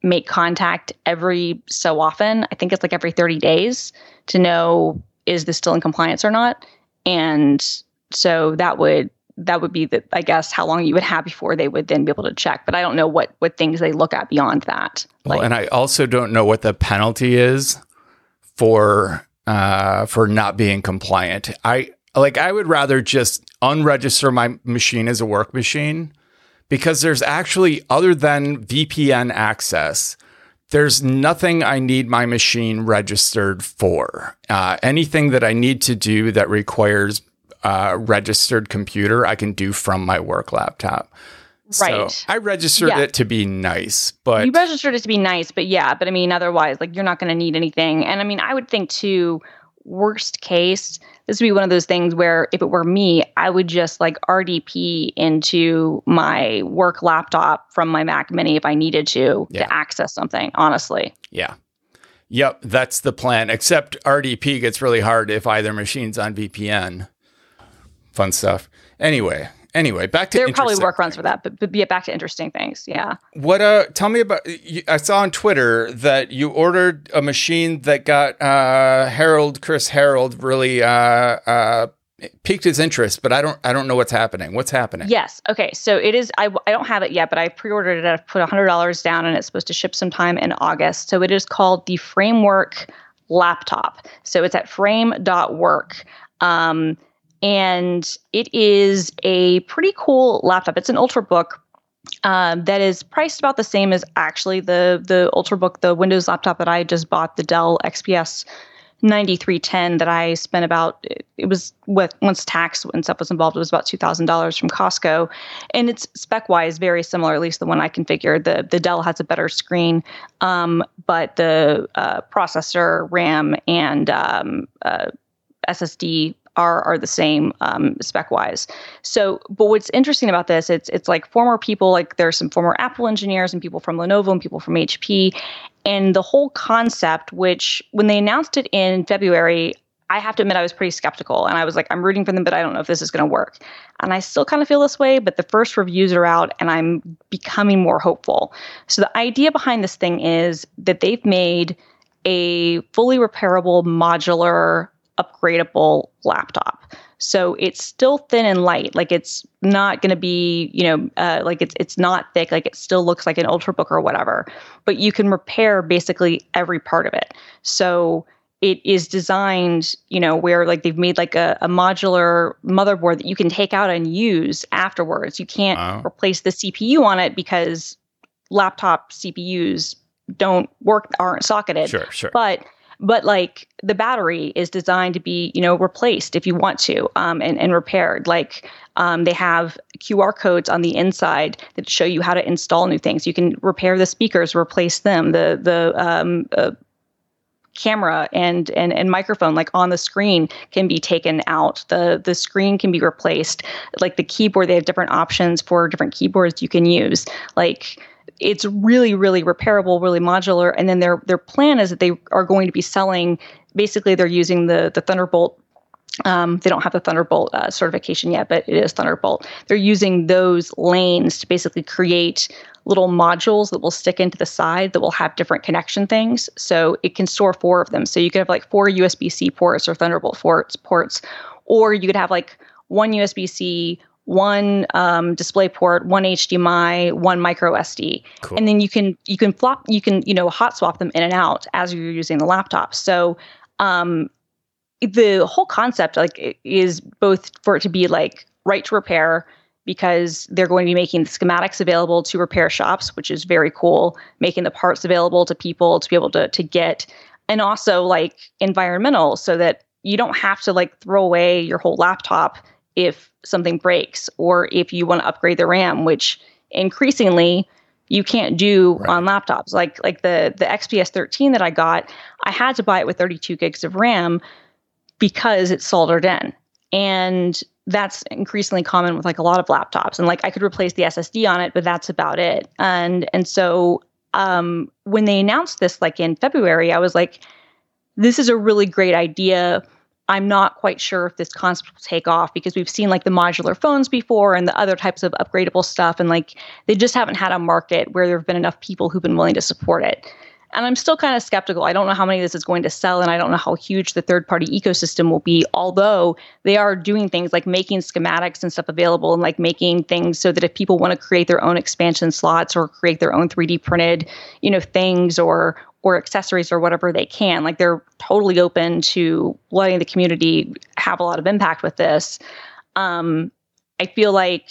make contact every so often. I think it's like every thirty days to know, is this still in compliance or not? And so that would, that would be the, I guess, how long you would have before they would then be able to check. But I don't know what, what things they look at beyond that. Like, well, and I also don't know what the penalty is for, uh, for not being compliant. I, Like, I would rather just unregister my machine as a work machine, because there's actually, other than V P N access, there's nothing I need my machine registered for. Uh, anything that I need to do that requires a registered computer, I can do from my work laptop. Right. So I registered yeah. it to be nice, but... You registered it to be nice, but yeah. But I mean, otherwise, like, you're not going to need anything. And I mean, I would think, too... Worst case, this would be one of those things where if it were me, I would just like R D P into my work laptop from my Mac Mini if I needed to, yeah. to access something, honestly. Yeah. Yep. That's the plan. Except R D P gets really hard if either machine's on V P N. Fun stuff. Anyway, anyway, back to there are probably workarounds for that, but, but yeah, back to interesting things. Yeah. What, uh, tell me about, I saw on Twitter that you ordered a machine that got, uh, Harold, Chris Harold really, uh, uh, piqued his interest, but I don't, I don't know what's happening. What's happening? Yes. Okay. So it is, I, I don't have it yet, but I pre-ordered it. I've put a hundred dollars down and it's supposed to ship sometime in August. So it is called the Framework Laptop. So it's at frame dot work. Um, And it is a pretty cool laptop. It's an Ultrabook um, that is priced about the same as actually the the Ultrabook, the Windows laptop that I just bought, the Dell X P S ninety-three ten that I spent about, it was with once tax and stuff was involved, it was about two thousand dollars from Costco. And it's spec-wise very similar, at least the one I configured. The, the Dell has a better screen, um, but the uh, processor, RAM, and um, uh, S S D are are the same um, spec-wise. So, but what's interesting about this, it's it's like former people, like there's some former Apple engineers and people from Lenovo and people from H P, and the whole concept, which when they announced it in February, I have to admit I was pretty skeptical, and I was like, I'm rooting for them, but I don't know if this is going to work. And I still kind of feel this way, but the first reviews are out, and I'm becoming more hopeful. So the idea behind this thing is that they've made a fully repairable, modular, upgradable laptop. So it's still thin and light. Like it's not going to be, you know, uh, like it's it's not thick. Like it still looks like an Ultrabook or whatever. But you can repair basically every part of it. So it is designed, you know, where like they've made like a, a modular motherboard that you can take out and use afterwards. You can't wow. replace the C P U on it because laptop C P Us don't work, aren't socketed. Sure, sure. But but like the battery is designed to be, you know, replaced if you want to, um, and and repaired. Like um, they have Q R codes on the inside that show you how to install new things. You can repair the speakers, replace them. The the um. Uh, camera and, and and microphone like on the screen can be taken out. The the screen can be replaced. Like the keyboard, they have different options for different keyboards you can use. Like it's really, really repairable, really modular. And then their their plan is that they are going to be selling, basically they're using the the Thunderbolt. Um, they don't have the Thunderbolt uh, certification yet, but it is Thunderbolt. They're using those lanes to basically create little modules that will stick into the side that will have different connection things. So it can store four of them. So you could have like four U S B C ports or Thunderbolt ports, or you could have like one U S B C, one um, display port, one H D M I, one micro S D. Cool. And then you can, you can flop, you can, you know, hot swap them in and out as you're using the laptop. So, um, the whole concept like is both for it to be like right to repair, because they're going to be making the schematics available to repair shops, which is very cool, making the parts available to people to be able to to get, and also like environmental, so that you don't have to like throw away your whole laptop if something breaks or if you want to upgrade the RAM, which increasingly you can't do right. on laptops. Like like the the X P S thirteen that I got, I had to buy it with thirty-two gigs of RAM, because it's soldered in. And that's increasingly common with like a lot of laptops. And like I could replace the S S D on it, but that's about it. And and so um, when they announced this like in February, I was like, this is a really great idea. I'm not quite sure if this concept will take off, because we've seen like the modular phones before and the other types of upgradable stuff. And like they just haven't had a market where there have been enough people who've been willing to support it. And I'm still kind of skeptical. I don't know how many of this is going to sell, and I don't know how huge the third-party ecosystem will be, although they are doing things like making schematics and stuff available, and like making things so that if people want to create their own expansion slots or create their own three D printed, you know, things or or accessories or whatever, they can. Like they're totally open to letting the community have a lot of impact with this. Um, I feel like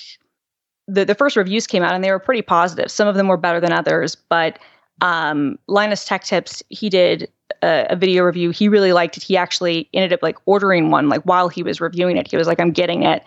the, the first reviews came out and they were pretty positive. Some of them were better than others, but Um, Linus Tech Tips, he did a, a video review. He really liked it. He actually ended up like ordering one, like while he was reviewing it. He was like, I'm getting it.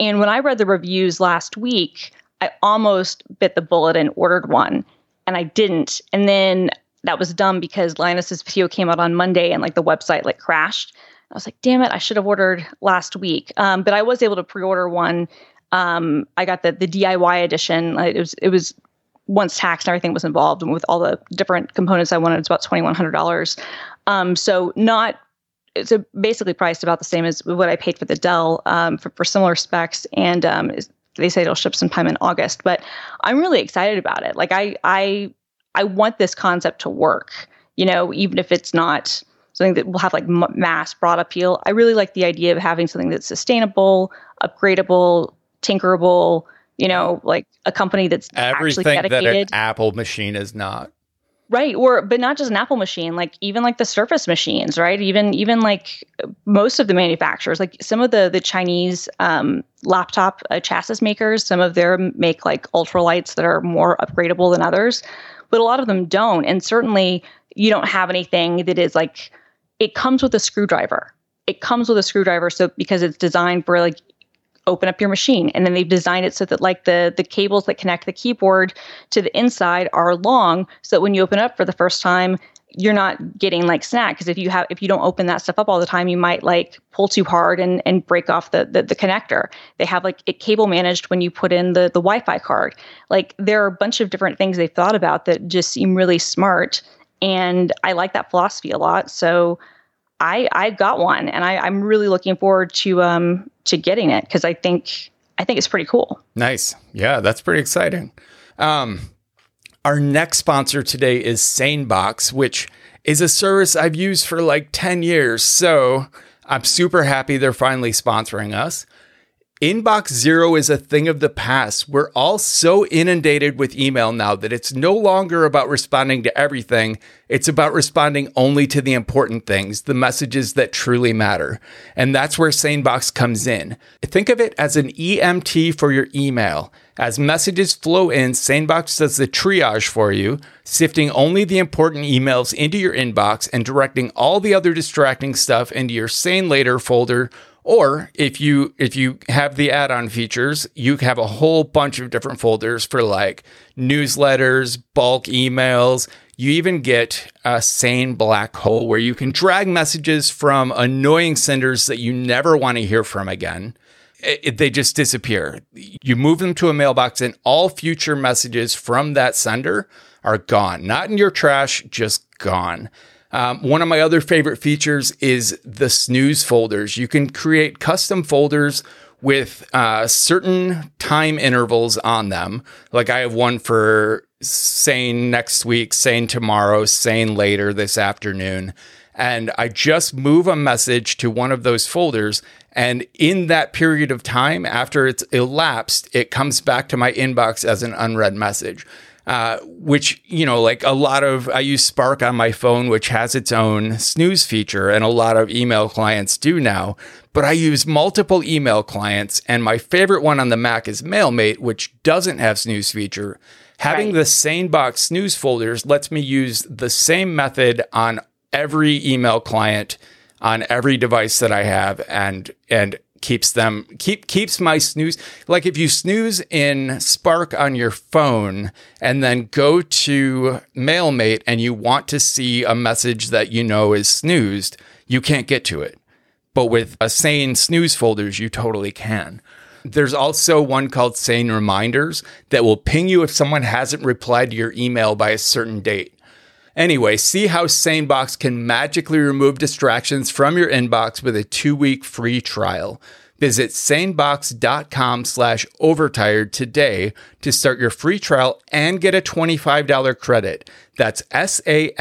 And when I read the reviews last week, I almost bit the bullet and ordered one, and I didn't. And then that was dumb, because Linus's video came out on Monday and like the website like crashed. I was like, damn it, I should have ordered last week. Um, but I was able to pre-order one. Um, I got the, the D I Y edition. It was, it was, once tax and everything was involved, and with all the different components I wanted, it's about twenty-one hundred dollars. Um, so not, it's a basically priced about the same as what I paid for the Dell, um, for, for similar specs. And, um, they say it'll ship sometime in August, but I'm really excited about it. Like I, I, I want this concept to work, you know, even if it's not something that will have like m- mass broad appeal. I really like the idea of having something that's sustainable, upgradable, tinkerable, you know, like a company that's everything actually dedicated. That an Apple machine is not. Right. Or, but not just an Apple machine, like even like the Surface machines, right? Even, even like most of the manufacturers, like some of the, the Chinese um, laptop uh, chassis makers, some of them make like ultralights that are more upgradable than others, but a lot of them don't. And certainly you don't have anything that is like, it comes with a screwdriver. It comes with a screwdriver. So because it's designed for like, open up your machine. And then they've designed it so that like the the cables that connect the keyboard to the inside are long, so that when you open it up for the first time, you're not getting like snagged, because if you have if you don't open that stuff up all the time, you might like pull too hard and and break off the the, the connector. They have like it cable managed when you put in the the Wi-Fi card. Like there are a bunch of different things they've thought about that just seem really smart, and I like that philosophy a lot. So I I got one, and I, I'm really looking forward to um to getting it because I think I think it's pretty cool. Nice, yeah, that's pretty exciting. Um. Our next sponsor today is SaneBox, which is a service I've used for like ten years. So I'm super happy they're finally sponsoring us. Inbox zero is a thing of the past. We're all so inundated with email now that it's no longer about responding to everything. It's about responding only to the important things, the messages that truly matter. And that's where SaneBox comes in. Think of it as an E M T for your email. As messages flow in, SaneBox does the triage for you, sifting only the important emails into your inbox and directing all the other distracting stuff into your Sane Later folder. Or if you if you have the add-on features, you have a whole bunch of different folders for like newsletters, bulk emails. You even get a Sane black hole where you can drag messages from annoying senders that you never want to hear from again. It, they just disappear. You move them to a mailbox and all future messages from that sender are gone. Not in your trash, just gone. Um, one of my other favorite features is the snooze folders. You can create custom folders with uh, certain time intervals on them. Like I have one for Sane next week, Sane tomorrow, Sane later this afternoon. And I just move a message to one of those folders. And in that period of time, after it's elapsed, it comes back to my inbox as an unread message, uh, which, you know, like a lot of, I use Spark on my phone, which has its own snooze feature, and a lot of email clients do now, but I use multiple email clients. And my favorite one on the Mac is Mailmate, which doesn't have snooze feature. Having right. the SaneBox snooze folders lets me use the same method on every email client on every device that I have, and and keeps them keep keeps my snooze. Like if you snooze in Spark on your phone and then go to MailMate and you want to see a message that you know is snoozed, you can't get to it. But with a Sane snooze folders, you totally can. There's also one called Sane Reminders that will ping you if someone hasn't replied to your email by a certain date. Anyway, see how SaneBox can magically remove distractions from your inbox with a two-week free trial. Visit sanebox.com slash overtired today to start your free trial and get a twenty-five dollars credit. That's S-A-N-E-B-O-X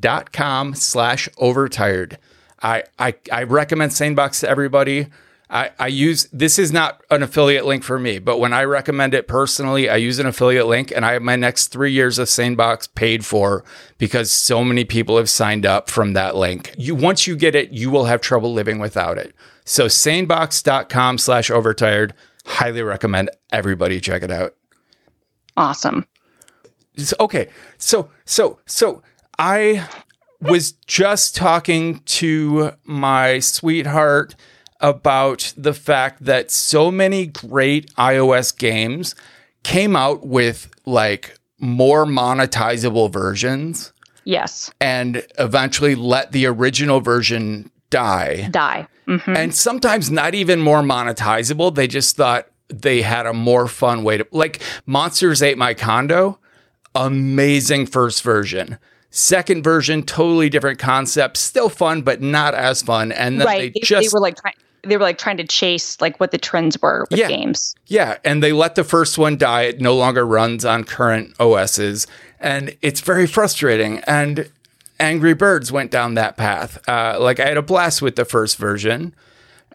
dot com slash overtired. I, I, I recommend SaneBox to everybody. I, I use, this is not an affiliate link for me, but when I recommend it personally, I use an affiliate link, and I have my next three years of SaneBox paid for because so many people have signed up from that link. You, once you get it, you will have trouble living without it. So sanebox.com slash overtired, highly recommend everybody check it out. Awesome. Okay. So, so, so I was just talking to my sweetheart about the fact that so many great iOS games came out with like more monetizable versions. Yes. And eventually let the original version die. Die. Mm-hmm. And sometimes not even more monetizable. They just thought they had a more fun way to, like Monsters Ate My Condo. Amazing first version. Second version, totally different concept. Still fun, but not as fun. And then right. they, they just... They were like trying... They were like trying to chase like what the trends were with yeah. games. Yeah. And they let the first one die. It no longer runs on current O S's. And it's very frustrating. And Angry Birds went down that path. Uh, like I had a blast with the first version.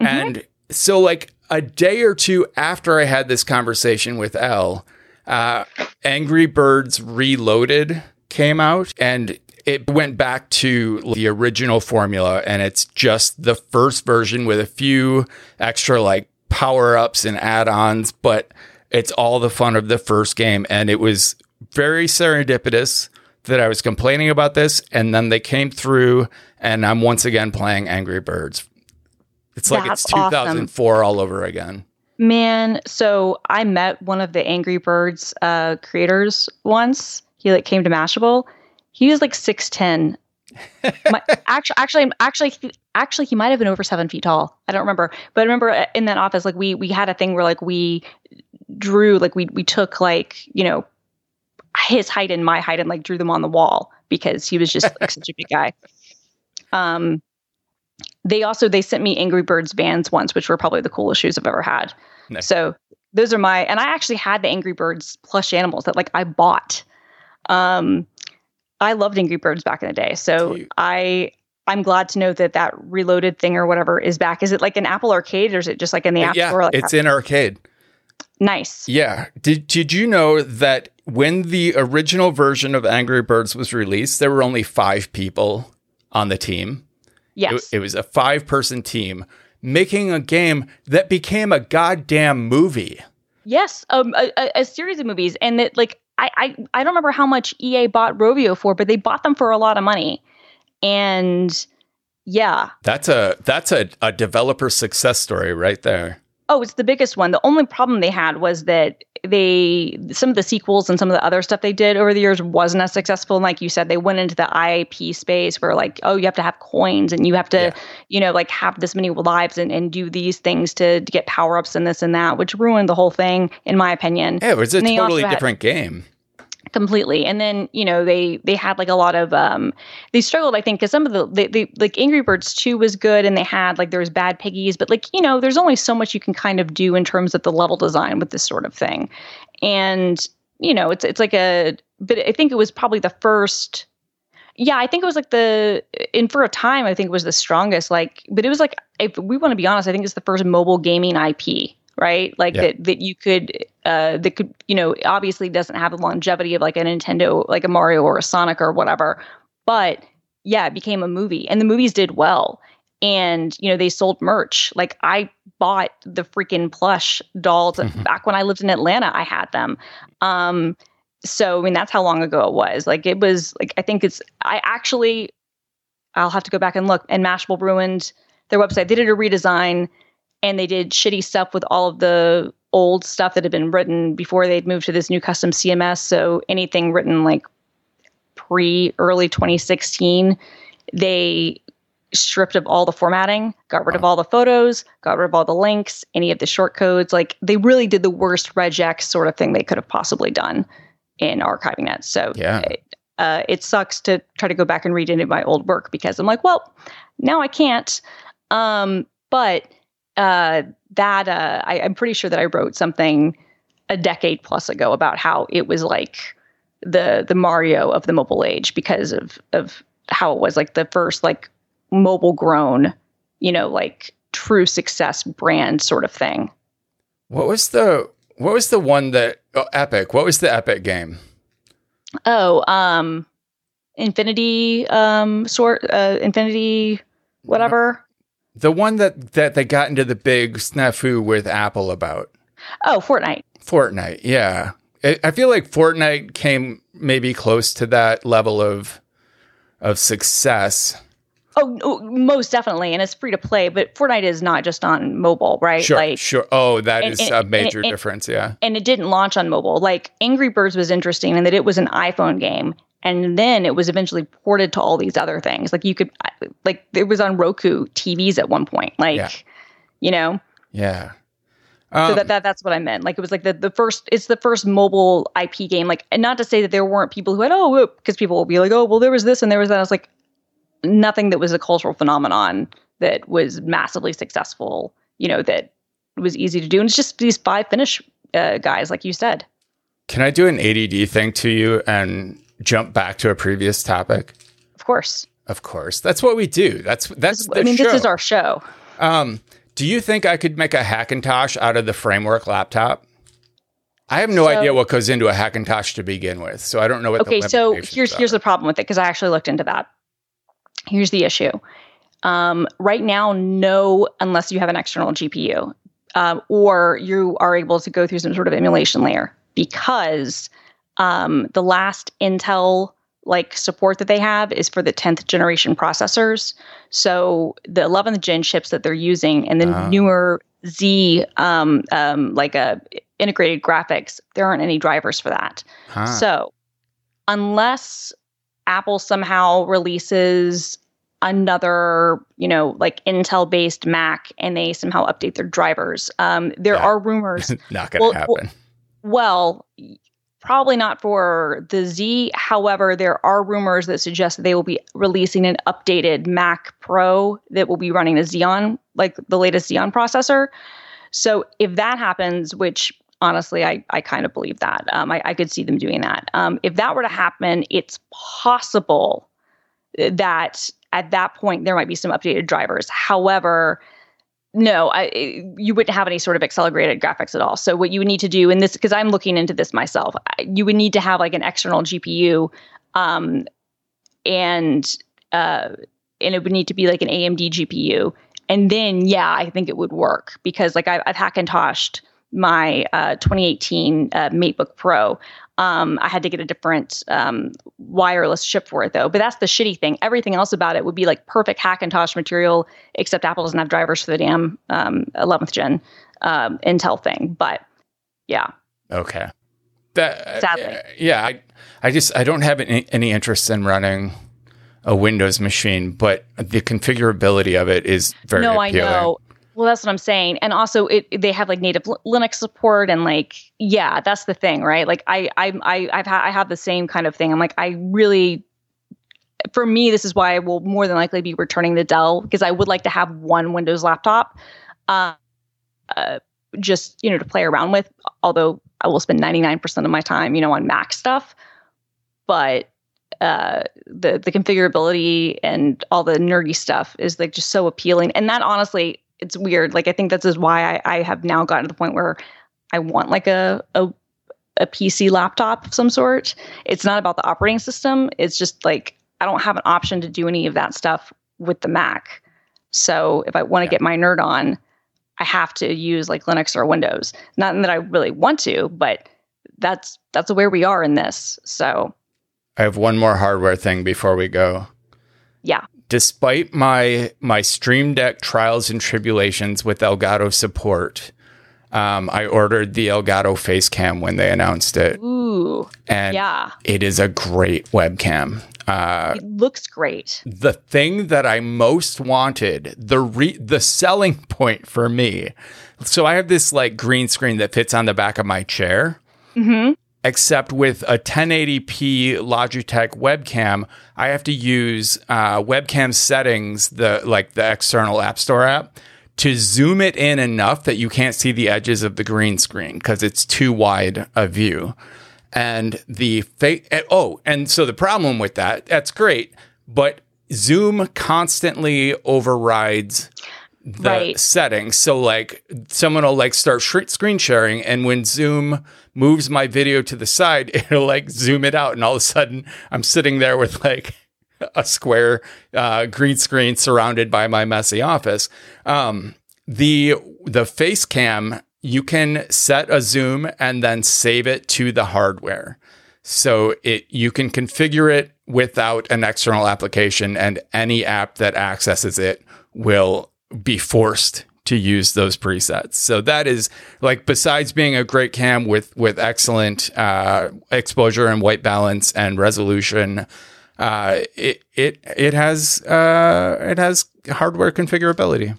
Mm-hmm. And so like a day or two after I had this conversation with Elle, uh, Angry Birds Reloaded came out, and it went back to the original formula, and it's just the first version with a few extra like power-ups and add-ons, but it's all the fun of the first game. And it was very serendipitous that I was complaining about this, and then they came through, and I'm once again playing Angry Birds. It's like That's it's two thousand four awesome. All over again. Man, so I met one of the Angry Birds uh, creators once. He like came to Mashable. He was like six ten. My, actually, actually, actually, actually, he might have been over seven feet tall. I don't remember, but I remember in that office, like we we had a thing where like we drew, like we we took like you know his height and my height and like drew them on the wall because he was just like such a big guy. Um, they also they sent me Angry Birds Vans once, which were probably the coolest shoes I've ever had. No. So those are my, and I actually had the Angry Birds plush animals that like I bought. Um. I loved Angry Birds back in the day. So Cute. I, I'm glad to know that that Reloaded thing or whatever is back. Is it like an Apple Arcade or is it just like in the App yeah, Store? Like it's Apple? In Arcade. Nice. Yeah. Did Did you know that when the original version of Angry Birds was released, there were only five people on the team? Yes. It, it was a five-person team making a game that became a goddamn movie. Yes. Um, a, a series of movies. And that like, I, I, I don't remember how much E A bought Rovio for, but they bought them for a lot of money. And yeah. That's a that's a, a developer success story right there. Oh, it's the biggest one. The only problem they had was that they some of the sequels and some of the other stuff they did over the years wasn't as successful. And like you said, they went into the I P space where like, oh, you have to have coins and you have to, yeah. you know, like have this many lives and, and do these things to, to get power-ups and this and that, which ruined the whole thing, in my opinion. Yeah, it was a totally different game. Completely. And then, you know, they, they had like a lot of, um, they struggled, I think, because some of the, they, they, like Angry Birds two was good and they had like, there was Bad Piggies, but like, you know, there's only so much you can kind of do in terms of the level design with this sort of thing. And, you know, it's, it's like a, but I think it was probably the first, yeah, I think it was like the, and for a time, I think it was the strongest, like, but it was like, if we want to be honest, I think it's the first mobile gaming I P. Right? Like yeah. that, that you could, uh, that could, you know, obviously doesn't have the longevity of like a Nintendo, like a Mario or a Sonic or whatever, but yeah, it became a movie and the movies did well. And, you know, they sold merch. Like I bought the freaking plush dolls mm-hmm. back when I lived in Atlanta, I had them. Um, so, I mean, that's how long ago it was. Like it was like, I think it's, I actually, I'll have to go back and look, and Mashable ruined their website. They did a redesign. And they did shitty stuff with all of the old stuff that had been written before they'd moved to this new custom C M S. So anything written like pre-early twenty sixteen, they stripped of all the formatting, got rid of all the photos, got rid of all the links, any of the shortcodes. Like they really did the worst regex sort of thing they could have possibly done in archiving it. So yeah. it, uh, it sucks to try to go back and read any of my old work because I'm like, well, now I can't. Um, but... Uh, that uh, I, I'm pretty sure that I wrote something a decade plus ago about how it was like the the Mario of the mobile age because of of how it was like the first like mobile grown, you know, like true success brand sort of thing. What was the what was the one that oh, Epic? What was the Epic game? Oh, um, Infinity um sort uh, Infinity whatever. Mm-hmm. The one that, that they got into the big snafu with Apple about. Oh, Fortnite. Fortnite, yeah. I, I feel like Fortnite came maybe close to that level of of success. Oh, most definitely. And it's free to play, but Fortnite is not just on mobile, right? Sure, like, sure. Oh, that and, is and, a major and, and, difference, yeah. And it didn't launch on mobile. Like, Angry Birds was interesting in that it was an iPhone game. And then it was eventually ported to all these other things. Like you could, like it was on Roku T Vs at one point, like, yeah. you know? Yeah. Um, so that, that that's what I meant. Like it was like the, the first, it's the first mobile I P game. Like, and not to say that there weren't people who had, oh, because people will be like, oh, well, there was this and there was that. I was like, nothing that was a cultural phenomenon that was massively successful, you know, that was easy to do. And it's just these five Finnish uh, guys, like you said. Can I do an A D D thing to you and... jump back to a previous topic? Of course. Of course. That's what we do. That's that's the I mean, show. This is our show. Um, do you think I could make a Hackintosh out of the Framework laptop? I have no so, idea what goes into a Hackintosh to begin with, so I don't know what okay, the limitations are. Okay, so here's, here's the problem with it, because I actually looked into that. Here's the issue. Um, right now, no, unless you have an external G P U, uh, or you are able to go through some sort of emulation layer, because... Um, the last Intel like support that they have is for the tenth generation processors. So the eleventh gen chips that they're using and the uh-huh. newer Z um, um, like a integrated graphics, there aren't any drivers for that. Huh. So unless Apple somehow releases another, you know, like Intel-based Mac, and they somehow update their drivers. Um, there yeah. are rumors. Not going to well, happen. Well, well, probably not for the Z. However, there are rumors that suggest that they will be releasing an updated Mac Pro that will be running a Xeon, like the latest Xeon processor. So if that happens, which honestly, I, I kind of believe that. Um, I, I could see them doing that. Um, if that were to happen, it's possible that at that point, there might be some updated drivers. However, no, I, you wouldn't have any sort of accelerated graphics at all. So what you would need to do in this, because I'm looking into this myself, you would need to have like an external G P U um, and uh, and it would need to be like an A M D G P U. And then, yeah, I think it would work because like I've, I've Hackintoshed my uh, twenty eighteen uh, MateBook Pro. Um, I had to get a different um, wireless chip for it, though. But that's the shitty thing. Everything else about it would be like perfect Hackintosh material, except Apple doesn't have drivers for the damn um, eleventh gen um, Intel thing. But yeah. Okay. That, Sadly. Uh, yeah. I, I just I don't have any, any interest in running a Windows machine, but the configurability of it is very no, appealing. I know. Well, that's what I'm saying. And also it, they have like native Linux support and like, yeah, that's the thing, right? Like I, I, I, I've ha- I have the same kind of thing. I'm like, I really, for me, this is why I will more than likely be returning the Dell because I would like to have one Windows laptop, uh, uh, just, you know, to play around with, although I will spend ninety-nine percent of my time, you know, on Mac stuff, but Uh, the the configurability and all the nerdy stuff is like just so appealing. And that honestly, it's weird. Like I think this is why I, I have now gotten to the point where I want like a, a a P C laptop of some sort. It's not about the operating system. It's just like I don't have an option to do any of that stuff with the Mac. So if I want to yeah. get my nerd on, I have to use like Linux or Windows. Not that I really want to, but that's that's where we are in this. So. I have one more hardware thing before we go. Yeah. Despite my my Stream Deck trials and tribulations with Elgato support, um, I ordered the Elgato Facecam when they announced it. Ooh. And yeah. It is a great webcam. Uh, it looks great. The thing that I most wanted, the re- the selling point for me. So I have this like green screen that fits on the back of my chair. Mm-hmm. Except with a ten eighty p Logitech webcam, I have to use uh, webcam settings, the like the external App Store app, to zoom it in enough that you can't see the edges of the green screen because it's too wide a view. And the fa- oh, and so the problem with that, that's great, but Zoom constantly overrides the right. settings. So like someone will like start sh- screen sharing, and when Zoom moves my video to the side, it'll like zoom it out, and all of a sudden I'm sitting there with like a square uh green screen surrounded by my messy office. um the the face cam, you can set a zoom and then save it to the hardware, so it you can configure it without an external application, and any app that accesses it will be forced to use those presets. So that is like, besides being a great cam with with excellent uh, exposure and white balance and resolution, uh, it it it has uh, it has hardware configurability.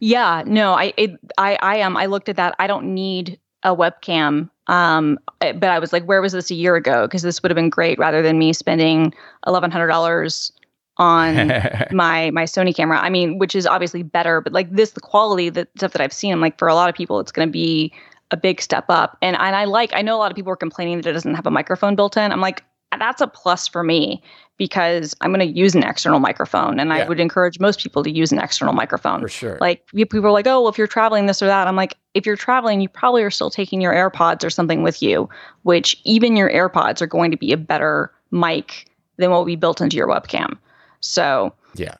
Yeah, no, I it, I I am. Um, I looked at that. I don't need a webcam, um, but I was like, where was this a year ago? Because this would have been great rather than me spending eleven hundred dollars. on my my Sony camera. I mean, which is obviously better, but like this, the quality, the stuff that I've seen, I'm like, for a lot of people, it's going to be a big step up. And and I like, I know a lot of people are complaining that it doesn't have a microphone built in. I'm like, that's a plus for me because I'm going to use an external microphone. And yeah. I would encourage most people to use an external microphone. For sure. Like people are like, oh, well, if you're traveling this or that, I'm like, if you're traveling, you probably are still taking your AirPods or something with you, which even your AirPods are going to be a better mic than what will be built into your webcam. So yeah,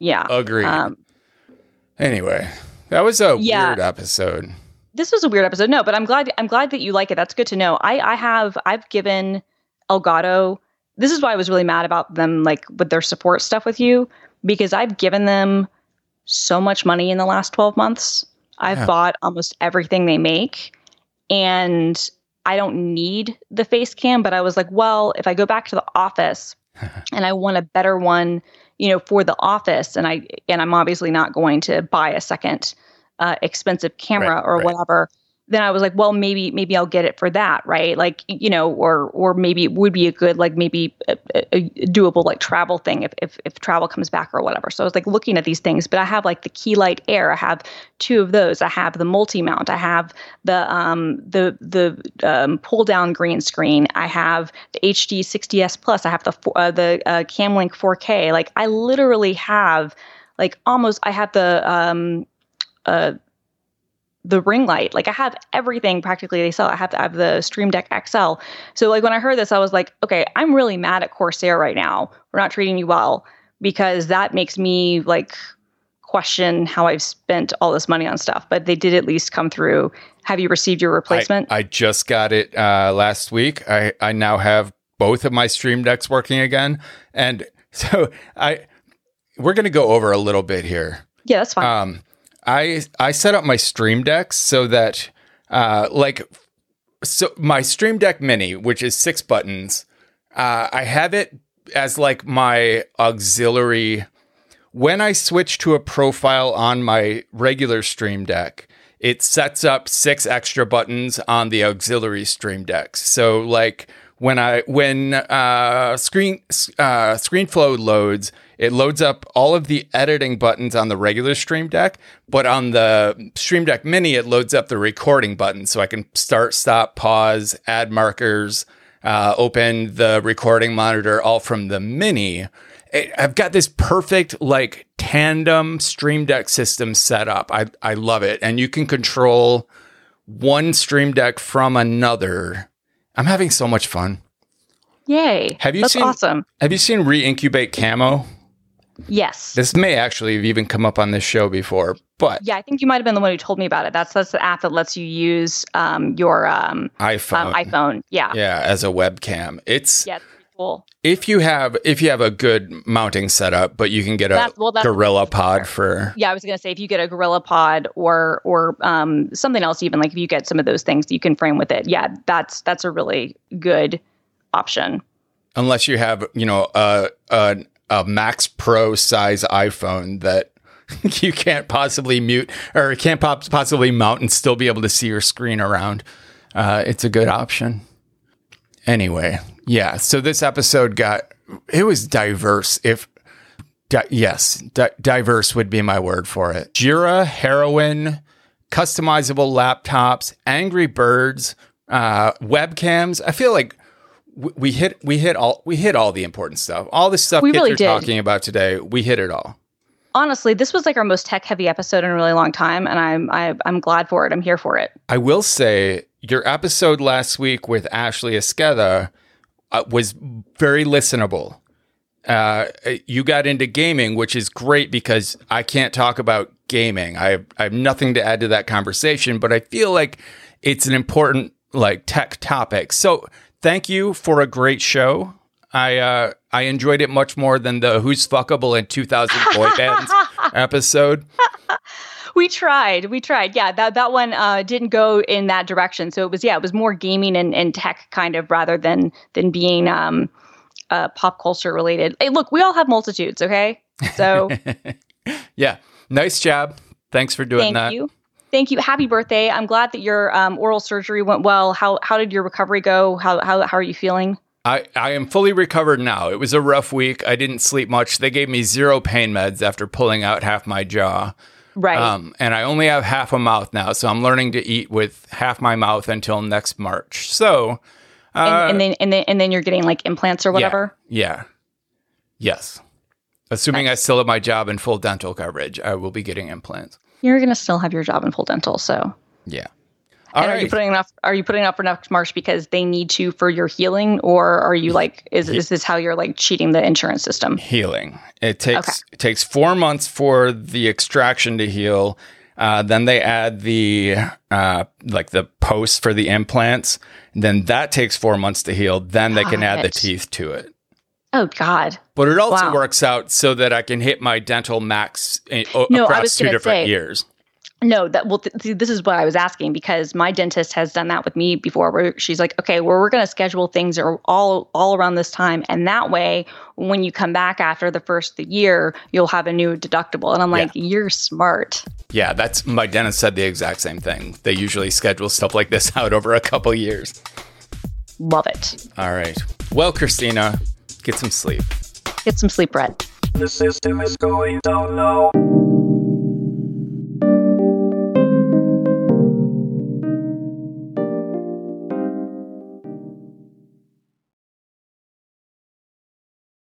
yeah, agreed. Um, anyway, that was a yeah, weird episode. This was a weird episode. No, but I'm glad. I'm glad that you like it. That's good to know. I, I have I've given Elgato. This is why I was really mad about them, like with their support stuff with you, because I've given them so much money in the last twelve months. I've yeah. bought almost everything they make, and I don't need the face cam. But I was like, well, if I go back to the office, and I want a better one, you know, for the office. And I and I'm obviously not going to buy a second uh, expensive camera right, or right. whatever. Then I was like, well, maybe maybe I'll get it for that, right? Like, you know, or or maybe it would be a good, like maybe a, a doable like travel thing if, if if travel comes back or whatever. So I was like looking at these things, but I have like the Key Light Air, I have two of those, I have the multi mount, I have the um the the um, pull down green screen, I have the H D sixty S Plus, I have the uh, the uh, Camlink four K. Like I literally have like almost I have the um uh. the ring light. Like I have everything practically they sell. I have to have the Stream Deck X L. So like when I heard this, I was like, okay, I'm really mad at Corsair right now. We're not treating you well, because that makes me like question how I've spent all this money on stuff. But they did at least come through. Have you received your replacement? I, I just got it uh, last week. I, I now have both of my Stream Decks working again. And so I, we're going to go over a little bit here. Yeah, that's fine. Um, I I set up my Stream Decks so that, uh, like, so my Stream Deck Mini, which is six buttons, uh, I have it as like my auxiliary. When I switch to a profile on my regular Stream Deck, it sets up six extra buttons on the auxiliary Stream Decks. So like when I when uh, screen uh, ScreenFlow loads. It loads up all of the editing buttons on the regular Stream Deck, but on the Stream Deck Mini, it loads up the recording button. So I can start, stop, pause, add markers, uh, open the recording monitor, all from the Mini. It, I've got this perfect like tandem Stream Deck system set up. I, I love it. And you can control one Stream Deck from another. I'm having so much fun. Yay. Have you That's seen, awesome. Have you seen Reincubate Camo? Yes. This may actually have even come up on this show before, but... Yeah, I think you might have been the one who told me about it. That's that's the app that lets you use um, your... Um, iPhone. Um, iPhone, yeah. Yeah, as a webcam. It's... Yeah, it's pretty cool. If you have if you have a good mounting setup, but you can get that's, a well, GorillaPod for... Yeah, I was going to say, if you get a GorillaPod or or um, something else even, like if you get some of those things that you can frame with it, yeah, that's that's a really good option. Unless you have, you know, a... a a Max Pro size iPhone that you can't possibly mute or can't pop, possibly mount and still be able to see your screen around. Uh, it's a good option. Anyway, yeah. So this episode got, it was diverse. If di- yes, di- diverse would be my word for it. Jira, heroin, customizable laptops, Angry Birds, uh, webcams. I feel like We hit we hit all we hit all the important stuff. All the stuff we really you're did. talking about today, we hit it all. Honestly, this was like our most tech heavy episode in a really long time, and I'm I, I'm glad for it. I'm here for it. I will say your episode last week with Ashley Esqueda uh, was very listenable. Uh, you got into gaming, which is great because I can't talk about gaming. I have, I have nothing to add to that conversation, but I feel like it's an important like tech topic. So. Thank you for a great show. I uh, I enjoyed it much more than the Who's Fuckable in two thousand Boy Bands episode. We tried. We tried. Yeah, that, that one uh, didn't go in that direction. So it was, yeah, it was more gaming and, and tech kind of rather than than being um, uh, pop culture related. Hey, look, we all have multitudes, okay? So. Yeah. Nice job. Thanks for doing Thank that. Thank you. Thank you. Happy birthday. I'm glad that your um, oral surgery went well. How how did your recovery go? How how how are you feeling? I, I am fully recovered now. It was a rough week. I didn't sleep much. They gave me zero pain meds after pulling out half my jaw. Right. Um, and I only have half a mouth now. So I'm learning to eat with half my mouth until next March. So. Uh, and, and then and then and then you're getting like implants or whatever? Yeah. yeah. Yes. Assuming nice. I still have my job and full dental coverage, I will be getting implants. You're going to still have your job in full dental, so. Yeah. All and right. Are you putting enough, are you putting up for next March because they need to for your healing, or are you like, is, is this how you're like cheating the insurance system? Healing. It takes okay. it takes four months for the extraction to heal. Uh, then they add the, uh, like the posts for the implants. And then that takes four months to heal. Then they Got can add it. the teeth to it. Oh, God. But it also wow. works out so that I can hit my dental max in, no, across two different say, years. No, that well, th- this is what I was asking, because my dentist has done that with me before, where she's like, okay, well, we're going to schedule things are all all around this time. And that way, when you come back after the first of the year, you'll have a new deductible. And I'm like, yeah. You're smart. Yeah, that's my dentist said the exact same thing. They usually schedule stuff like this out over a couple years. Love it. All right. Well, Christina, get some sleep. Get some sleep, Brett. The system is going down low.